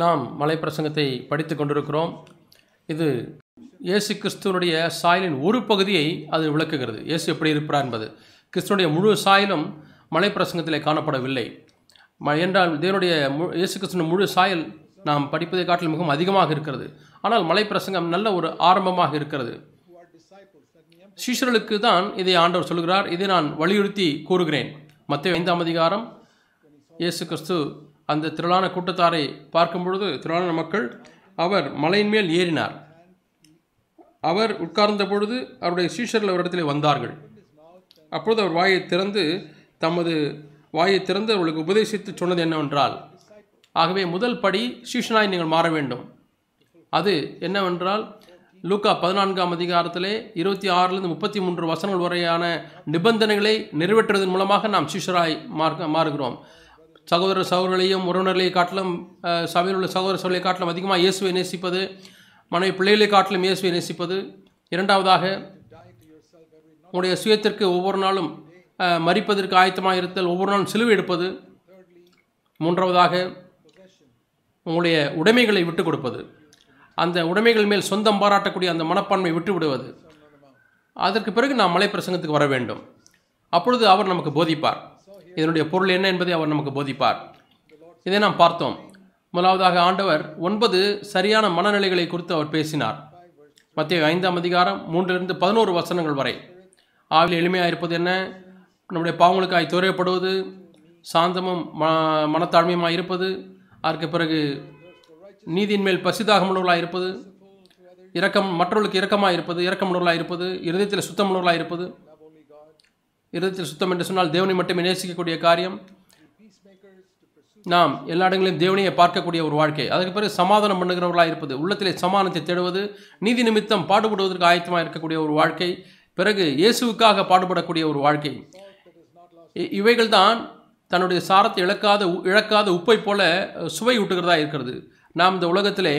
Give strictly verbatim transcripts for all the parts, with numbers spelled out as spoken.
நாம் மலைப்பிரசங்கத்தை படித்து கொண்டிருக்கிறோம். இது இயேசு கிறிஸ்துவனுடைய சாயலின் ஒரு பகுதியை அது விளக்குகிறது. இயேசு எப்படி இருக்கிறார் என்பது கிறிஸ்துவனுடைய முழு சாயலும் மலைப்பிரசங்கத்திலே காணப்படவில்லை. என்றால் தேவனுடைய மு இயேசு கிறிஸ்துவின் முழு சாயல் நாம் படிப்பதை காட்டிலும் மிகவும் அதிகமாக இருக்கிறது. ஆனால் மலைப்பிரசங்கம் நல்ல ஒரு ஆரம்பமாக இருக்கிறது. சீஷர்களுக்கு தான் இதை ஆண்டவர் சொல்கிறார். இதை நான் வலியுறுத்தி கூறுகிறேன். மத்திய ஐந்தாம் அதிகாரம் இயேசு கிறிஸ்து அந்த திரளான கூட்டத்தாரை பார்க்கும் பொழுது, திரளான மக்கள், அவர் மலையின் மேல் ஏறினார். அவர் உட்கார்ந்த பொழுது அவருடைய சீஷர்கள் அவரிடத்தில் வந்தார்கள். அப்பொழுது அவர் வாயை திறந்து தமது வாயை திறந்து அவர்களுக்கு உபதேசித்து சொன்னது என்னவென்றால், ஆகவே முதல் படி சீஷனாய் நீங்கள் மாற வேண்டும். அது என்னவென்றால், லூக்கா பதினான்காம் அதிகாரத்திலே இருபத்தி ஆறுலேருந்து முப்பத்தி மூன்று வசனங்கள் வரையான நிபந்தனைகளை நிறைவேற்றுவதன் மூலமாக நாம் சீஷராய் மாறு மாறுகிறோம் சகோதர சகோதரர்களையும் உறவினர்களையும் காட்டிலும், சபையில் உள்ள சகோதர சகோதரிகளை காட்டிலும் அதிகமாக இயேசுவை நேசிப்பது, மனைவி பிள்ளைகளை காட்டிலும் இயேசுவை நேசிப்பது. இரண்டாவதாக, உங்களுடைய சுயத்திற்கு ஒவ்வொரு நாளும் மறிப்பதற்கு ஆயத்தமாக இருத்தல், ஒவ்வொரு நாளும் சிலுவை எடுப்பது. மூன்றாவதாக, உங்களுடைய உடைமைகளை விட்டு கொடுப்பது, அந்த உடைமைகள் மேல் சொந்தம் பாராட்டக்கூடிய அந்த மனப்பான்மை விட்டு விடுவது. அதற்கு பிறகு நாம் மலைப்பிரசங்கத்துக்கு வர வேண்டும். அப்பொழுது அவர் நமக்கு போதிப்பார். இதனுடைய பொருள் என்ன என்பதை அவர் நமக்கு போதிப்பார். இதை நாம் பார்த்தோம். முதலாவதாக, ஆண்டவர் ஒன்பது சரியான மனநிலைகளை குறித்து அவர் பேசினார். மத்திய ஐந்தாம் அதிகாரம் மூன்றிலிருந்து பதினோரு வசனங்கள் வரை. ஆவில் எளிமையாக இருப்பது என்ன? நம்முடைய பாவங்களுக்காய் துறையப்படுவது, சாந்தமும் ம மனத்தாழ்மையுமாக இருப்பது. அதற்கு பிறகு நீதியின் மேல் பசிதாகமுள்ளவர்களாக இருப்பது, இரக்கம் மற்றவர்களுக்கு இரக்கமாக இருப்பது, இரக்கமுள்ளவர்களாக இருப்பது, இருதயத்தில் சுத்தமுள்ளவர்களாக இருப்பது. இருதயத்தில் சுத்தம் என்று சொன்னால் தேவனை மட்டுமே நேசிக்கக்கூடிய காரியம். நாம் எல்லா இடங்களிலும் தேவனையை பார்க்கக்கூடிய ஒரு வாழ்க்கை. அதுக்கு பிறகு சமாதானம் பண்ணுகிறவர்களாக இருப்பது, உள்ளத்திலே சமாதானத்தை தேடுவது, நீதி நிமித்தம் பாடுபடுவதற்கு ஆயத்தமாக இருக்கக்கூடிய ஒரு வாழ்க்கை, பிறகு இயேசுவுக்காக பாடுபடக்கூடிய ஒரு வாழ்க்கை. இவைகள் தான் தன்னுடைய சாரத்தை இழக்காத இழக்காத உப்பை போல சுவை ஊட்டுகிறதா இருக்கிறது. நாம் இந்த உலகத்திலே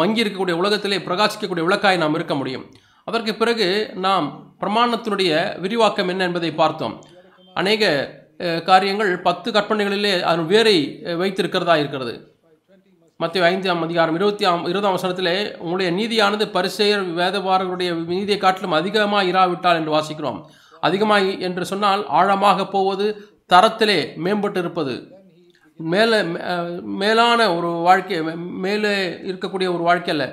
மங்கி இருக்கக்கூடிய உலகத்திலே பிரகாசிக்கக்கூடிய விளக்காய் நாம் இருக்க முடியும். அதற்கு பிறகு நாம் பிரமாணத்தினுடைய விரிவாக்கம் என்ன என்பதை பார்த்தோம். அநேக காரியங்கள் பத்து கற்பனைகளிலே அதன் வேரை வைத்திருக்கிறதா இருக்கிறது. மத்திய ஐந்தாம் அதிகாரம் இருபத்தி ஆம் இருபதாம் வசனத்திலே, உங்களுடைய நீதியானது பரிசேயர் வேதபாரர்களுடைய நீதியை காட்டிலும் அதிகமாக இராவிட்டால் என்று வாசிக்கிறோம். அதிகமாக என்று சொன்னால் ஆழமாக போவது, தரத்திலே மேம்பட்டு இருப்பது, மேலே மேலான ஒரு வாழ்க்கை, மேலே இருக்கக்கூடிய ஒரு வாழ்க்கை அல்ல.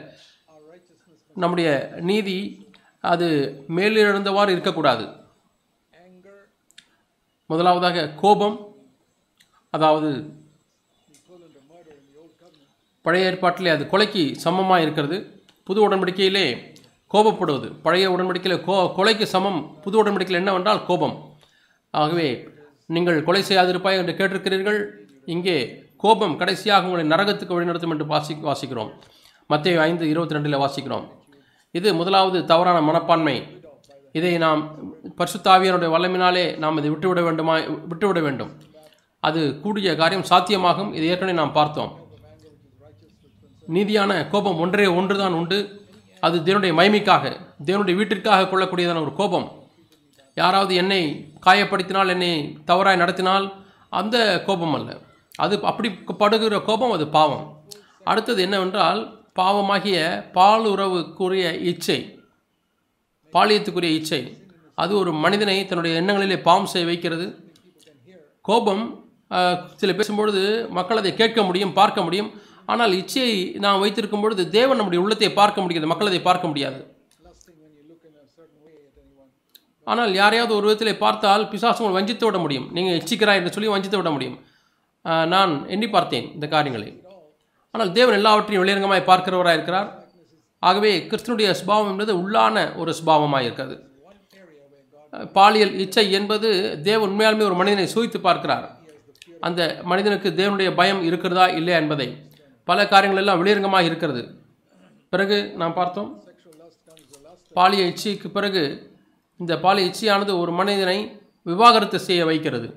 நம்முடைய நீதி அது மேலிழந்தவாறு இருக்கக்கூடாது. முதலாவதாக கோபம், அதாவது பழைய ஏற்பாட்டிலே அது கொலைக்கு சமமாக இருக்கிறது. புது உடன்படிக்கையிலே கோபப்படுவது, பழைய உடன்படிக்கையில் கோ கொலைக்கு சமம். புது உடன்படிக்கையில் என்னவென்றால் கோபம். ஆகவே நீங்கள் கொலை செய்யாதிருப்பாய் என்று கேட்டிருக்கிறீர்கள். இங்கே கோபம் கடைசியாக உங்களை நரகத்துக்கு வழிநடத்தும் என்று வாசி வாசிக்கிறோம் மத்திய ஐந்து இருபத்தி ரெண்டில் வாசிக்கிறோம். இது முதலாவது தவறான மனப்பான்மை. இதை நாம் பரிசுத்த ஆவியாருடைய வல்லமினாலே நாம் இதை விட்டுவிட வேண்டுமா விட்டுவிட வேண்டும். அது கூடிய காரியம், சாத்தியமாகும். இதை ஏற்கனவே நாம் பார்த்தோம். நீதியான கோபம் ஒன்றே ஒன்று தான் உண்டு. அது தேவனுடைய மகிமைக்காக, தேவனுடைய வீட்டிற்காக கொள்ளக்கூடியதான ஒரு கோபம். யாராவது என்னை காயப்படுத்தினால், என்னை தவறாய் நடத்தினால், அந்த கோபம் அல்ல. அது அப்படி படுகிற கோபம் அது பாவம். அடுத்தது என்னவென்றால், பாவமாகிய பால் உறவுக்குரிய இச்சை, பாலியத்துக்குரிய இச்சை. அது ஒரு மனிதனை தன்னுடைய எண்ணங்களிலே பாவம் செய்ய வைக்கிறது. கோபம் சில பேசும்பொழுது மக்கள் அதை கேட்க முடியும், பார்க்க முடியும். ஆனால் இச்சையை நாம் வைத்திருக்கும் பொழுது தேவன் நம்முடைய உள்ளத்தை பார்க்க முடியாது, மக்கள் அதை பார்க்க முடியாது. ஆனால் யாரையாவது ஒரு விதத்தில் பார்த்தால் பிசாசுகள் வஞ்சித்து விட முடியும். நீங்கள் இச்சிக்கிறாய் என்று சொல்லி வஞ்சித்து விட முடியும். நான் எண்ணி பார்த்தேன் இந்த காரியங்களை. ஆனால் தேவன் எல்லாவற்றையும் வெளியரங்கமாய் பார்க்கிறவராக இருக்கிறார். ஆகவே கிறிஸ்துவனுடைய சுபாவம் என்பது உள்ளான ஒரு சுபாவமாக இருக்கிறது. பாலியல் இச்சை என்பது தேவ உண்மையாலுமே ஒரு மனிதனை சூழ்த்து பார்க்கிறார். அந்த மனிதனுக்கு தேவனுடைய பயம் இருக்கிறதா இல்லையா என்பதை, பல காரியங்கள் எல்லாம் வெளியரங்கமாக இருக்கிறது. பிறகு நாம் பார்த்தோம் பாலியல் இச்சைக்கு பிறகு இந்த பாலியல் இச்சையானது ஒரு மனிதனை விவாகரத்து செய்ய வைக்கிறது.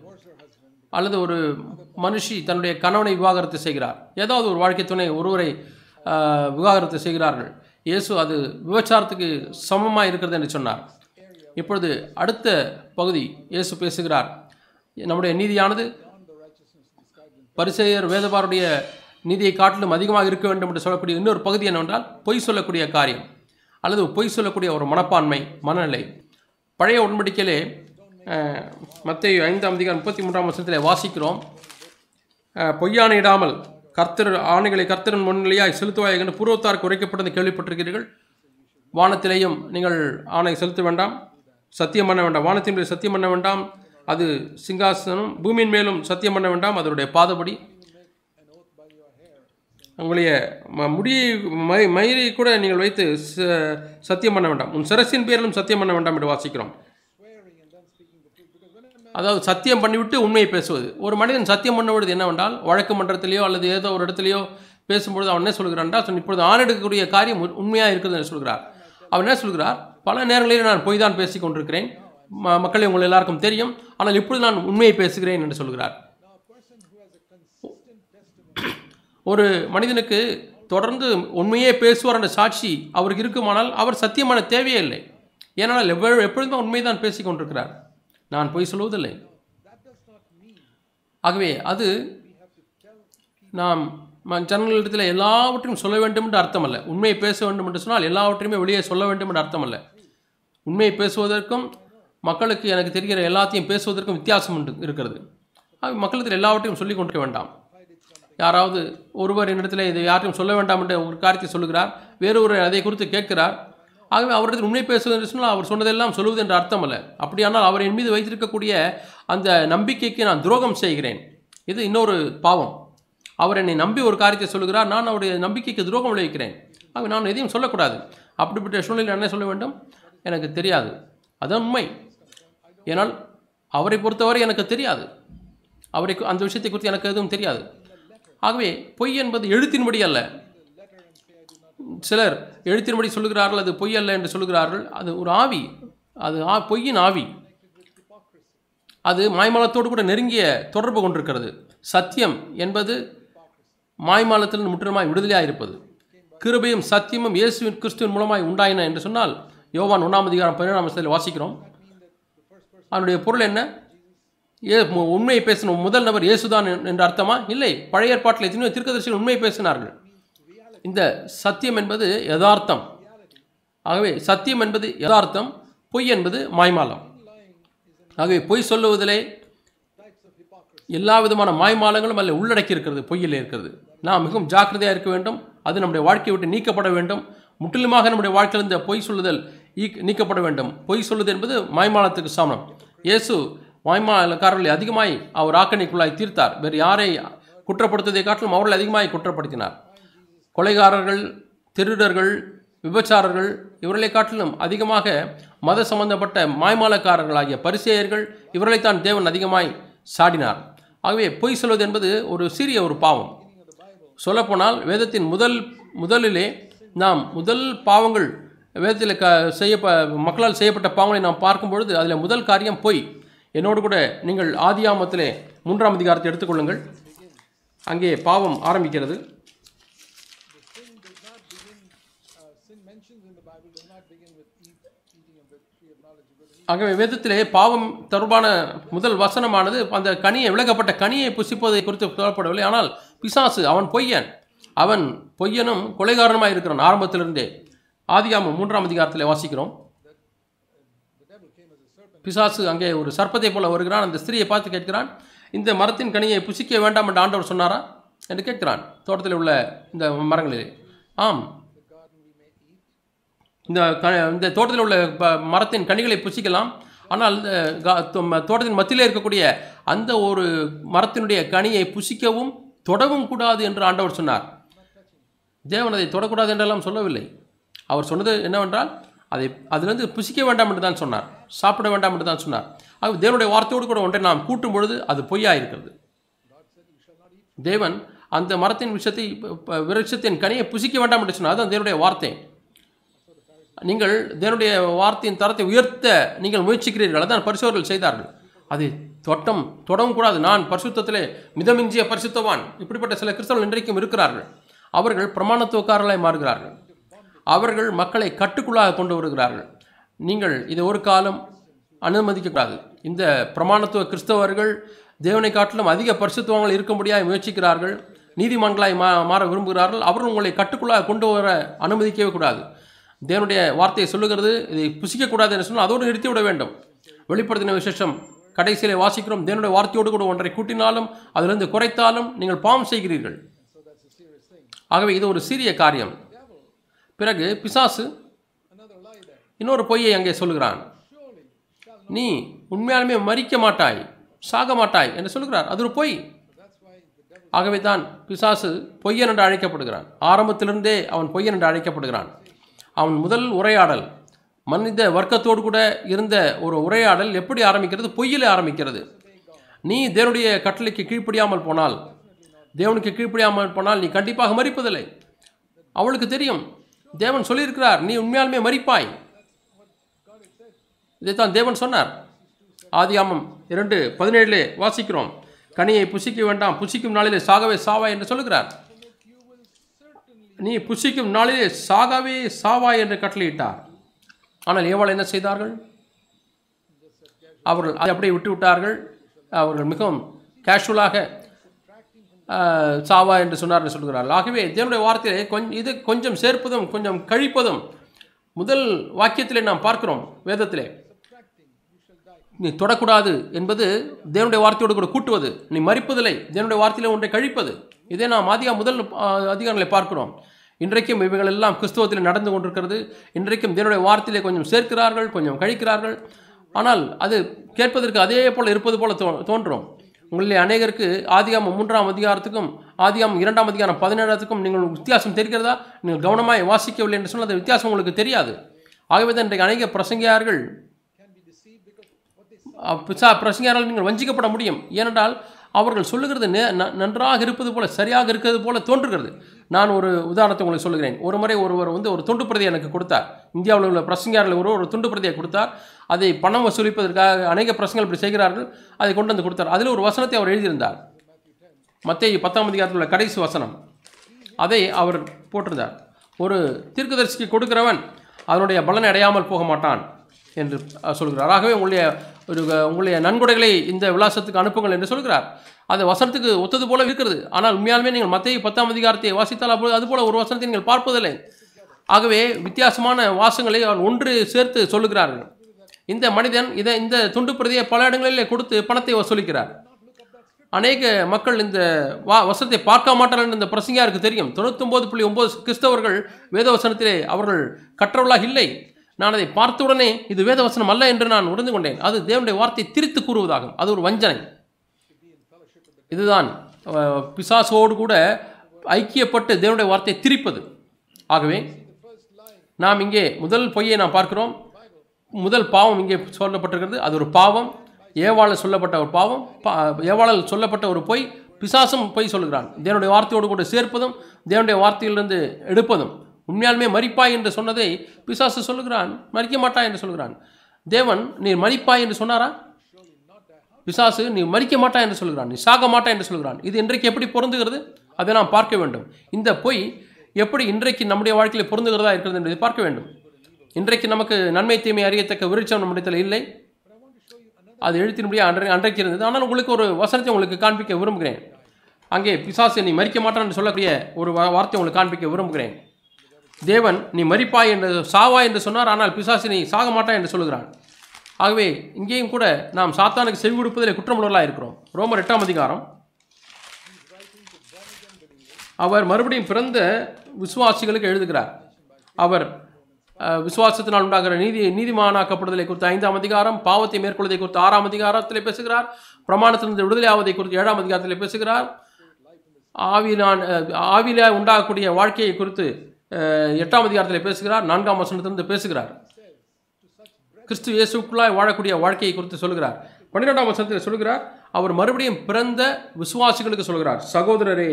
அல்லது ஒரு மனுஷி தன்னுடைய கணவனை விவாகரத்து செய்கிறார். ஏதாவது ஒரு வாழ்க்கை துணை ஒருவரை விவாகரத்து செய்கிறார்கள். இயேசு அது விபச்சாரத்துக்கு சமமாக இருக்கிறது என்று சொன்னார். இப்பொழுது அடுத்த பகுதி இயேசு பேசுகிறார். நம்முடைய நீதியானது பரிசேயர் வேதபாரருடைய நீதியை காட்டிலும் அதிகமாக இருக்க வேண்டும் என்று சொல்லக்கூடிய இன்னொரு பகுதி என்னவென்றால் பொய் சொல்லக்கூடிய காரியம் அல்லது பொய் சொல்லக்கூடிய ஒரு மனப்பான்மை, மனநிலை. பழைய உடன்படிக்கையிலே மத்திய ஐந்தாம் அதிகாரம் முப்பத்தி மூன்றாம் வருஷத்தில் வாசிக்கிறோம், பொய்யானை இடாமல் கர்த்தர் ஆணைகளை கர்த்தரின் முன்னிலையாய் செலுத்துவாய் என்று பூர்வத்தாருக்கு உரைக்கப்பட்டது கேள்விப்பட்டிருக்கிறீர்கள். வானத்திலேயும் நீங்கள் ஆணை செலுத்த வேண்டாம், சத்தியம் பண்ண வேண்டாம், வானத்தின் மேலே சத்தியம் பண்ண வேண்டாம், அது சிங்காசனம், பூமியின் மேலும் சத்தியம் பண்ண வேண்டாம், அதனுடைய பாதபடி உங்களுடைய முடியை மை மயிரை கூட நீங்கள் வைத்து சத்தியம் பண்ண வேண்டாம், உன் சிரசின் பேரிலும் சத்தியம் பண்ண வேண்டாம் என்று வாசிக்கிறோம். அதாவது சத்தியம் பண்ணிவிட்டு உண்மையை பேசுவது. ஒரு மனிதன் சத்தியம் பண்ணுவது என்னவென்றால், வழக்கு மன்றத்திலேயோ அல்லது ஏதோ ஒரு இடத்துலையோ பேசும்பொழுது அவன் என்ன சொல்கிறான் என்றால், இப்பொழுது ஆணெடுக்கக்கூடிய காரியம் உண்மையாக இருக்கிறது என்று சொல்கிறார். அவன் என்ன சொல்கிறார், பல நேரங்களில் நான் பொய் தான் பேசி கொண்டிருக்கிறேன், மக்களை உங்கள் எல்லாருக்கும் தெரியும், ஆனால் இப்பொழுது நான் உண்மையை பேசுகிறேன் என்று சொல்கிறார். ஒரு மனிதனுக்கு தொடர்ந்து உண்மையே பேசுவார் என்ற சாட்சி அவருக்கு இருக்குமானால் அவர் சத்தியமான தேவையே இல்லை. ஏனால் எவ்வளவு எப்பொழுதுமே உண்மைதான் பேசி கொண்டிருக்கிறார், நான் பொய் சொல்வதில்லை. ஆகவே அது நாம் ஜனங்களிடத்தில் எல்லாவற்றையும் சொல்ல வேண்டும் என்று அர்த்தம் அல்ல. உண்மையை பேச வேண்டும் என்று சொன்னால் எல்லாவற்றையுமே வெளியே சொல்ல வேண்டும் என்று அர்த்தம் அல்ல. உண்மையை பேசுவதற்கும் மக்களுக்கு எனக்கு தெரிகிற எல்லாத்தையும் பேசுவதற்கும் வித்தியாசம் உண்டு இருக்கிறது. மக்களிடத்தில் எல்லாவற்றையும் சொல்லிக் கொண்டிருக்க வேண்டாம். யாராவது ஒருவர் என்னிடத்தில் இதை யாரையும் சொல்ல வேண்டாம் என்று ஒரு காரியத்தை சொல்லுகிறார், வேறு ஒரு அதை குறித்து கேட்கிறார், ஆகவே அவரிடத்தில் உண்மை பேசுவது என்று சொன்னால் அவர் சொன்னதெல்லாம் சொல்லுவது என்ற அர்த்தம் அல்ல. அப்படியானால் அவர் என் மீது வைத்திருக்கக்கூடிய அந்த நம்பிக்கைக்கு நான் துரோகம் செய்கிறேன், இது இன்னொரு பாவம். அவர் என்னை நம்பி ஒரு காரியத்தை சொல்லுகிறார், நான் அவருடைய நம்பிக்கைக்கு துரோகம் விளைவிக்கிறேன், ஆகவே நான் எதையும் சொல்லக்கூடாது. அப்படிப்பட்ட சூழ்நிலையில் என்ன சொல்ல வேண்டும், எனக்கு தெரியாது, அதுதான் உண்மை. ஏனால் அவரை பொறுத்தவரை எனக்கு தெரியாது, அவரை அந்த விஷயத்தை குறித்து எனக்கு எதுவும் தெரியாது. ஆகவே பொய் என்பது எழுத்தின்படி அல்ல. சிலர் எழுத்தின்படி சொல்லுகிறார்கள், அது பொய் அல்ல என்று சொல்லுகிறார்கள். அது ஒரு ஆவி, அது பொய்யின் ஆவி, அது மாய்மாலத்தோடு கூட நெருங்கிய தொடர்பு கொண்டிருக்கிறது. சத்தியம் என்பது மாய்மாலத்திலிருந்து முற்றிலுமாய் விடுதலையாக இருப்பது. கிருபையும் சத்தியமும் இயேசுவின் கிறிஸ்துவின் மூலமாய் உண்டாயின என்று சொன்னால் யோவான் ஒன்றாம் அதிகாரம் பதினேழாம் வசனத்தில் வாசிக்கிறோம். அதனுடைய பொருள் என்ன, ஏ உண்மையை பேசணும் முதல் நபர் இயேசுதான் என்ற அர்த்தமா? இல்லை, பழைய ஏற்பாட்டில் எத்தனையோ தீர்க்கதரிசிகள் உண்மையை பேசினார்கள். இந்த சத்தியம் என்பது யதார்த்தம். ஆகவே சத்தியம் என்பது யதார்த்தம், பொய் என்பது மாய்மாலம். ஆகவே பொய் சொல்லுவதிலே எல்லா விதமான மாய்மாலங்களும் அதில் உள்ளடக்கி இருக்கிறது, பொய்யிலே இருக்கிறது. நாம் மிகவும் ஜாக்கிரதையாக இருக்க வேண்டும், அது நம்முடைய வாழ்க்கையை விட்டு நீக்கப்பட வேண்டும். முற்றிலுமாக நம்முடைய வாழ்க்கையில் இந்த பொய் சொல்லுதல் நீக்கப்பட வேண்டும். பொய் சொல்லுதல் என்பது மாய்மாலத்துக்கு சமம். இயேசு மாய்மாலக்காரர்களை அதிகமாய் அவர் ஆக்கணிக்குள்ளாய் தீர்த்தார். வேறு யாரை குற்றப்படுத்துவதை காட்டிலும் அவர்கள் அதிகமாய் குற்றப்படுத்தினார். கொலைகாரர்கள், திருடர்கள், விபச்சாரர்கள் இவர்களை காட்டிலும் அதிகமாக மத சம்பந்தப்பட்ட மாய்மாலக்காரர்களாகிய பரிசேயர்கள் இவர்களைத்தான் தேவன் அதிகமாய் சாடினார். ஆகவே பொய் சொல்வது என்பது ஒரு சிறிய ஒரு பாவம். சொல்லப்போனால் வேதத்தின் முதல் முதலிலே நாம் முதல் பாவங்கள் வேதத்தில் க செய்ய மக்களால் செய்யப்பட்ட பாவங்களை நாம் பார்க்கும் பொழுது அதில் முதல் காரியம் பொய். என்னோடு கூட நீங்கள் ஆதியாகமத்திலே மூன்றாம் அதிகாரத்தை எடுத்துக்கொள்ளுங்கள். அங்கே பாவம் ஆரம்பிக்கிறது. ஆகவே வேதத்திலே பாவம் தொடர்பான முதல் வசனமானது அந்த கனியை விலகப்பட்ட கனியை புசிப்பதை குறித்து சொல்லப்படவில்லை. ஆனால் பிசாசு அவன் பொய்யன், அவன் பொய்யனும் கொலைகாரனுமாய் இருக்கிறான். ஆரம்பத்திலிருந்தே ஆதியாகமம் மூன்றாம் அதிகாரத்தில் வாசிக்கிறோம், பிசாசு அங்கே ஒரு சர்ப்பத்தை போல வருகிறான். அந்த ஸ்திரியை பார்த்து கேட்கிறான், இந்த மரத்தின் கனியை புசிக்க வேண்டாம் என்று ஆண்டவர் சொன்னாரா என்று கேட்கிறான். தோட்டத்தில் உள்ள இந்த மரங்களிலே ஆம், இந்த க இந்த தோட்டத்தில் உள்ள மரத்தின் கனிகளை புசிக்கலாம், ஆனால் இந்த தோட்டத்தின் மத்தியிலே இருக்கக்கூடிய அந்த ஒரு மரத்தினுடைய கனியை புசிக்கவும் தொடவும் கூடாது என்று ஆண்டவர் சொன்னார். தேவன் அதை தொடக்கூடாது என்றெல்லாம் சொல்லவில்லை. அவர் சொன்னது என்னவென்றால் அதை அதிலிருந்து புசிக்க வேண்டாம் என்று தான் சொன்னார், சாப்பிட வேண்டாம் என்று தான் சொன்னார். ஆகவே தேவனுடைய வார்த்தையோடு கூட ஒன்றை நாம் கூட்டும் பொழுது அது பொய்யாயிருக்கிறது. தேவன் அந்த மரத்தின் விஷத்தை விருட்சத்தின் கனியை புசிக்க வேண்டாம் என்று சொன்னார், அதுதான் தேவனுடைய வார்த்தை. நீங்கள் தேவனுடைய வார்த்தையின் தரத்தை உயர்த்த நீங்கள் முயற்சிக்கிறீர்கள், அதுதான் பரிசுத்தவான்கள் செய்தார்கள். அது தொட்டம் தொடவும் கூடாது, நான் பரிசுத்தத்திலே மிதமிஞ்சிய பரிசுத்தவான், இப்படிப்பட்ட சில கிறிஸ்தவர்கள் இன்றைக்கும் இருக்கிறார்கள். அவர்கள் பிரமாணத்துவக்காரர்களாய் மாறுகிறார்கள், அவர்கள் மக்களை கட்டுக்குள்ளாக கொண்டு வருகிறார்கள். நீங்கள் இதை ஒரு காலம் அனுமதிக்கக்கூடாது. இந்த பிரமாணத்துவ கிறிஸ்தவர்கள் தேவனை காட்டிலும் அதிக பரிசுத்தவங்கள் இருக்கும்படியாக முயற்சிக்கிறார்கள், நீதிமன்றங்களாய் மா மாற விரும்புகிறார்கள். அவர்கள் உங்களை கட்டுக்குள்ளாக கொண்டு வர அனுமதிக்கவே கூடாது. தேவனுடைய வார்த்தையை சொல்லுகிறது, இதை புசிக்கக்கூடாது என்று சொன்னால் அதோடு நிறுத்திவிட வேண்டும். வெளிப்படுத்தின விசேஷம் கடைசியிலே வாசிக்கிறோம், தேவனுடைய வார்த்தையோடு கூட ஒன்றை கூட்டினாலும் அதிலிருந்து குறைத்தாலும் நீங்கள் பாவம் செய்கிறீர்கள். ஆகவே இது ஒரு சீரிய காரியம். பிறகு பிசாசு இன்னொரு பொய்யை அங்கே சொல்லுகிறான், நீ உண்மையாலுமே மரிக்க மாட்டாய், சாக மாட்டாய் என்று சொல்லுகிறார். அது ஒரு பொய். ஆகவே தான் பிசாசு பொய்யன் என்று அழைக்கப்படுகிறான். ஆரம்பத்திலிருந்தே அவன் பொய்யன் என்று அழைக்கப்படுகிறான். அவன் முதல் உரையாடல் மனித வர்க்கத்தோடு கூட இருந்த ஒரு உரையாடல் எப்படி ஆரம்பிக்கிறது? பொய்யில் ஆரம்பிக்கிறது. நீ தேவனுடைய கட்டளைக்கு கீழ்ப்படியாமல் போனால், தேவனுக்கு கீழ்ப்படியாமல் போனால் நீ கண்டிப்பாக மரிப்பதில்லை. அவளுக்கு தெரியும், தேவன் சொல்லியிருக்கிறார், நீ உண்மையாலுமே மரிப்பாய். இதைத்தான் தேவன் சொன்னார். ஆதியாகமம் இரண்டு பதினேழுலே வாசிக்கிறோம், கனியை புசிக்க வேண்டாம், புசிக்கும் நாளிலே சாகவே சாவாய் என்று சொல்லுகிறார். நீ புசிக்கும் நாளிலே சாகவே சாவாய் என்று கட்டளையிட்டார். ஆனால் ஏவாள் என்ன செய்தார்கள்? அவர்கள் அதை அப்படியே விட்டுவிட்டார்கள். அவர்கள் மிகவும் கேஷுவலாக சாவா என்று சொன்னார் என்று சொல்கிறார்கள். ஆகவே தேவனுடைய வார்த்தையிலே கொஞ்சம் இது கொஞ்சம் சேர்ப்பதும் கொஞ்சம் கழிப்பதும் முதல் வாக்கியத்திலே நாம் பார்க்கிறோம். வேதத்திலே நீ தொடக்கூடாது என்பது தேவனுடைய வார்த்தையோடு கூட கூட்டுவது, நீ மறிப்பதில்லை, தேவனுடைய வார்த்தையிலே ஒன்றை கழிப்பது. இதே நாம் அதிக முதல் அதிகாரங்களை பார்க்கிறோம். இன்றைக்கும் இவைகள் எல்லாம் கிறிஸ்துவத்தில் நடந்து கொண்டிருக்கிறது. இன்றைக்கும் தேவனுடைய வார்த்தையிலே கொஞ்சம் சேர்க்கிறார்கள், கொஞ்சம் கழிக்கிறார்கள். ஆனால் அது கேட்பதற்கு அதே போல் இருப்பது போல தோ தோன்றும் உங்களிலே அநேகருக்கு. ஆதியாகமம் மூன்றாம் அதிகாரத்துக்கும் ஆதியாகமம் இரண்டாம் அதிகாரம் பதினேழாத்துக்கும் நீங்கள் வித்தியாசம் தெரிகிறதா? நீங்கள் கவனமாய் வாசிக்கவில்லை என்று சொன்னால் அந்த வித்தியாசம் உங்களுக்கு தெரியாது. ஆகவே தான் இன்றைக்கு அநேக பிரசங்கியார்கள் பிரசங்கியாரால் நீங்கள் வஞ்சிக்கப்பட முடியும். ஏனென்றால் அவர்கள் சொல்லுகிறது நன்றாக இருப்பது போல, சரியாக இருக்கிறது போல தோன்றுகிறது. நான் ஒரு உதாரணத்தை உங்களுக்கு சொல்லுகிறேன். ஒரு முறை ஒருவர் வந்து ஒரு துண்டு பிரதியை எனக்கு கொடுத்தார். இந்தியாவில் உள்ள பிரசங்கியார்கள் ஒரு ஒரு துண்டு பிரதியை கொடுத்தார். அதை பணம் வசூலிப்பதற்காக அநேக பிரசங்கங்கள் இப்படி செய்கிறார்கள். அதை கொண்டு வந்து கொடுத்தார். அதில் ஒரு வசனத்தை அவர் எழுதியிருந்தார், மத்திய பத்தாம் அதிகாரத்தில் உள்ள கடைசி வசனம். அதை அவர் போட்டிருந்தார், ஒரு தீர்க்கதரிசிக்கு கொடுக்கிறவன் அதனுடைய பலனை அடையாமல் போக மாட்டான் என்று சொல்கிறார். ஆகவே உங்களுடைய ஒரு உங்களுடைய நன்கொடைகளை இந்த விலாசத்துக்கு அனுப்புங்கள் என்று சொல்கிறார். அந்த வசனத்துக்கு ஒத்தது போல இருக்கிறது. ஆனால் உண்மையாலுமே நீங்கள் மத்திய பத்தாம் அதிகாரத்தை வாசித்தால் அப்போது அதுபோல ஒரு வசனத்தை நீங்கள் பார்ப்பதில்லை. ஆகவே வித்தியாசமான வாசங்களை அவர் ஒன்று சேர்த்து சொல்லுகிறார்கள். இந்த மனிதன் இதை இந்த துண்டு பிரதியை பல இடங்களிலே கொடுத்து பணத்தை வசூலிக்கிறார். அநேக மக்கள் இந்த வா வசனத்தை பார்க்க மாட்டார்கள் என்று இந்த பிரசங்கியாருக்கு தெரியும். தொண்ணூத்தொம்பது புள்ளி ஒம்பது கிறிஸ்தவர்கள் வேதவசனத்திலே அவர்கள் கற்றவர்களாக இல்லை. நான் அதை பார்த்தவுடனே இது வேதவசனம் அல்ல என்று நான் உணர்ந்து கொண்டேன். அது தேவனுடைய வார்த்தையை திரித்து கூறுவதாகும். அது ஒரு வஞ்சனை. இதுதான் பிசாசோடு கூட ஐக்கியப்பட்டு தேவனுடைய வார்த்தையை திரிப்பது. ஆகவே நாம் இங்கே முதல் பொய்யை நாம் பார்க்கிறோம். முதல் பாவம் இங்கே சொல்லப்பட்டிருக்கிறது. அது ஒரு பாவம், ஏவாளல் சொல்லப்பட்ட ஒரு பாவம், ஏவாளல் சொல்லப்பட்ட ஒரு பொய். பிசாசும் பொய் சொல்லுகிறான், தேவனுடைய வார்த்தையோடு கூட சேர்ப்பதும், தேவனுடைய வார்த்தையிலிருந்து எடுப்பதும். உண்மையாலுமே மரிப்பாய் என்று சொன்னதை பிசாசு சொல்லுகிறான், மரிக்க மாட்டாய் என்று சொல்கிறான். தேவன் நீ மரிப்பாய் என்று சொன்னாரா? பிசாசு நீ மரிக்க மாட்டாய் என்று சொல்கிறான், நீ சாக மாட்டாய் என்று சொல்கிறான். இது இன்றைக்கு எப்படி பொருந்துகிறது அதை நாம் பார்க்க வேண்டும். இந்த பொய் எப்படி இன்றைக்கு நம்முடைய வாழ்க்கையில் பொருந்துகிறதா இருக்கிறது என்பதை பார்க்க வேண்டும். இன்றைக்கு நமக்கு நன்மை தீமை அறியத்தக்க விருட்சம் நம்மிடத்தில் இல்லை. அது எழுத்தினுடைய அன்றை அன்றைக்கு இருந்தது. ஆனால் உங்களுக்கு ஒரு வசனத்தை உங்களுக்கு காண்பிக்க விரும்புகிறேன். அங்கே பிசாசு நீ மரிக்க மாட்டான் என்று சொல்லக்கூடிய ஒரு வார்த்தை உங்களுக்கு காண்பிக்க விரும்புகிறேன். தேவன் நீ மரிப்பாய் என்று சாவாய் என்று சொன்னார். ஆனால் பிசாசு நீ சாக மாட்டாய் என்று சொல்கிறான். ஆகவே இங்கேயும் கூட நாம் சாத்தானுக்கு செவி கொடுப்பதில் குற்றமுள்ளவர்களாக இருக்கிறோம். ரோமர் எட்டாம் அதிகாரம், அவர் மறுபடியும் பிறந்த விசுவாசிகளுக்கு எழுதுகிறார். அவர் விசுவாசத்தினால் உண்டாகிற நீதி நீதிமானாக்கப்படுதலை குறித்து ஐந்தாம் அதிகாரம், பாவத்தை மேற்கொள்வதை குறித்து ஆறாம் அதிகாரத்தில் பேசுகிறார், பிரமாணத்திலிருந்து விடுதலை ஆவதை குறித்து ஏழாம் அதிகாரத்தில் பேசுகிறார், ஆவிலான் ஆவில உண்டாகக்கூடிய வாழ்க்கையை குறித்து எட்டாம் அதிகாரத்தில் பேசுகிறார், நான்காம் வசனத்திலிருந்து பேசுகிறார், கிறிஸ்து இயேசுக்குள்ளாய் வாழக்கூடிய வாழ்க்கையை குறித்து சொல்கிறார். பன்னிரெண்டாம் வசனத்தில் சொல்கிறார், அவர் மறுபடியும் பிறந்த விசுவாசிகளுக்கு சொல்கிறார், சகோதரரே.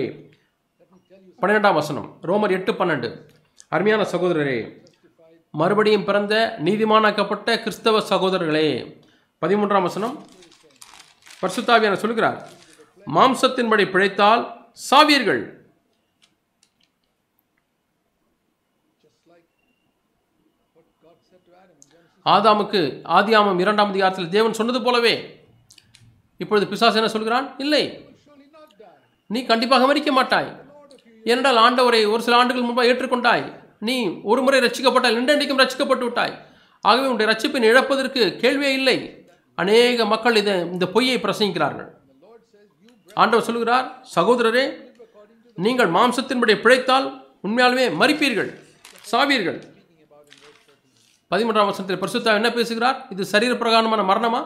பன்னிரெண்டாம் வசனம் ரோமர் எட்டு பன்னெண்டு, அருமையான சகோதரரே, மறுபடியும் பிறந்த நீதிமானாக்கப்பட்ட கிறிஸ்தவ சகோதரர்களே. பதிமூன்றாம் வசனம் பரிசுத்தாவியான சொல்கிறார், மாம்சத்தின்படி பிழைத்தால் சாவீர்கள். ஆதாமுக்கு ஆதியாகமம் இரண்டாம் அதிகாரத்தில் தேவன் சொன்னது போலவே இப்பொழுது பிசாசு என்ன சொல்கிறான்? இல்லை, நீ கண்டிப்பாக மரிக்க மாட்டாய். ஏனென்றால் ஆண்டவரை ஒரு சில ஆண்டுகள் முன்பாக ஏற்றுக்கொண்டாய். நீ ஒரு முறை ரட்சிக்கப்பட்டால் இன்றைக்கும் ரட்சிக்கப்பட்டு விட்டாய். ஆகவே உன்னுடைய ரட்சிப்பின் இழப்பதற்கு கேள்வியே இல்லை. அநேக மக்கள் இதை இந்த பொய்யை பிரசங்கிக்கிறார்கள். ஆண்டவர் சொல்கிறார், சகோதரரே, நீங்கள் மாம்சத்தின்படி பிழைத்தால் உண்மையாலுமே மரிப்பீர்கள், சாவீர்கள். பதிமூன்றாம் வசனத்தில் பரிசுத்தர் என்ன பேசுகிறார்? இது சரீர பிரகாரமான மரணமா?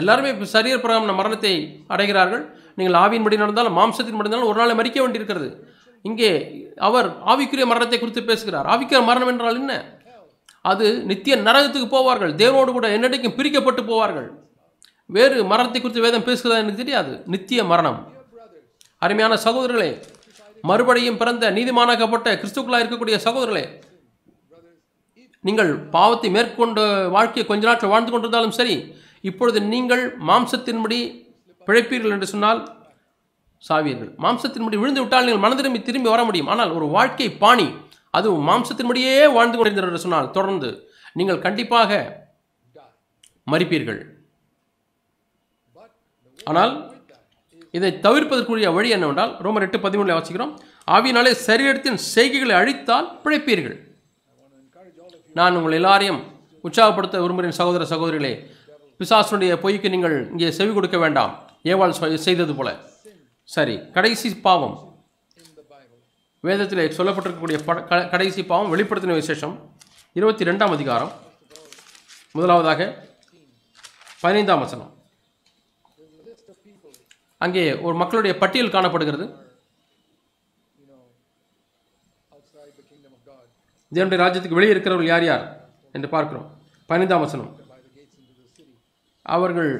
எல்லாருமே சரீர பிரகாரமான மரணத்தை அடைகிறார்கள். நீங்கள் ஆவியின்படி நடந்தாலும் மாம்சத்தின் படி நடந்தாலும் ஒரு நாளை மரிக்க வேண்டியிருக்கிறது. இங்கே அவர் ஆவிக்குரிய மரணத்தை குறித்து பேசுகிறார். ஆவிக்குரிய மரணம் என்றால் என்ன? அது நித்திய நரகத்துக்கு போவார்கள், தேவனோடு கூட என்னடைக்கும் பிரிக்கப்பட்டு போவார்கள். வேறு மரணத்தை குறித்து வேதம் பேசுகிறதா எனக்கு தெரியாது. நித்திய மரணம். அருமையான சகோதரர்களே, மறுபடியும் பிறந்த நீதிமானாக்கப்பட்ட கிறிஸ்துக்குள்ளாக இருக்கக்கூடிய சகோதரர்களே, நீங்கள் பாவத்தை மேற்கொண்ட வாழ்க்கையை கொஞ்ச நாட்கள் வாழ்ந்து கொண்டிருந்தாலும் சரி, இப்பொழுது நீங்கள் மாம்சத்தின்படி பிழைப்பீர்கள் என்று சொன்னால் சாவீர்கள். மாம்சத்தின்படி விழுந்து விட்டால் நீங்கள் மனதிரும்பி திரும்பி வர முடியும். ஆனால் ஒரு வாழ்க்கை பாணி அது மாம்சத்தின்படியே வாழ்ந்து கொண்டிருந்தீர்கள் என்று சொன்னால் தொடர்ந்து நீங்கள் கண்டிப்பாக மரிப்பீர்கள். ஆனால் இதை தவிர்ப்பதற்குரிய வழி என்னவென்றால் ரோமர் எட்டு பதிமூணில் வாசிக்கிறோம், ஆவியினாலே சரீரத்தின் செய்கைகளை அழித்தால் பிழைப்பீர்கள். நான் உங்கள் எல்லாரையும் உற்சாகப்படுத்த விரும்புகிறேன் சகோதர சகோதரிகளே, பிசாசுடைய பொய்க்கு நீங்கள் இங்கே செவி கொடுக்க வேண்டாம், ஏவாள் செய்தது போல. சரி, கடைசி பாவம் வேதத்தில் சொல்லப்பட்டிருக்கக்கூடிய கடைசி பாவம் வெளிப்படுத்தின விசேஷம் இருபத்தி ரெண்டாம் அதிகாரம் முதலாவதாக பதினைந்தாம் வசனம். அங்கே ஒரு மக்களுடைய பட்டியல் காணப்படுகிறது. தேவனுடைய ராஜ்யத்துக்கு வெளியே இருக்கிறவர்கள் யார் யார் என்று பார்க்கிறோம். பதினைந்தாம் வசனம், அவர்கள்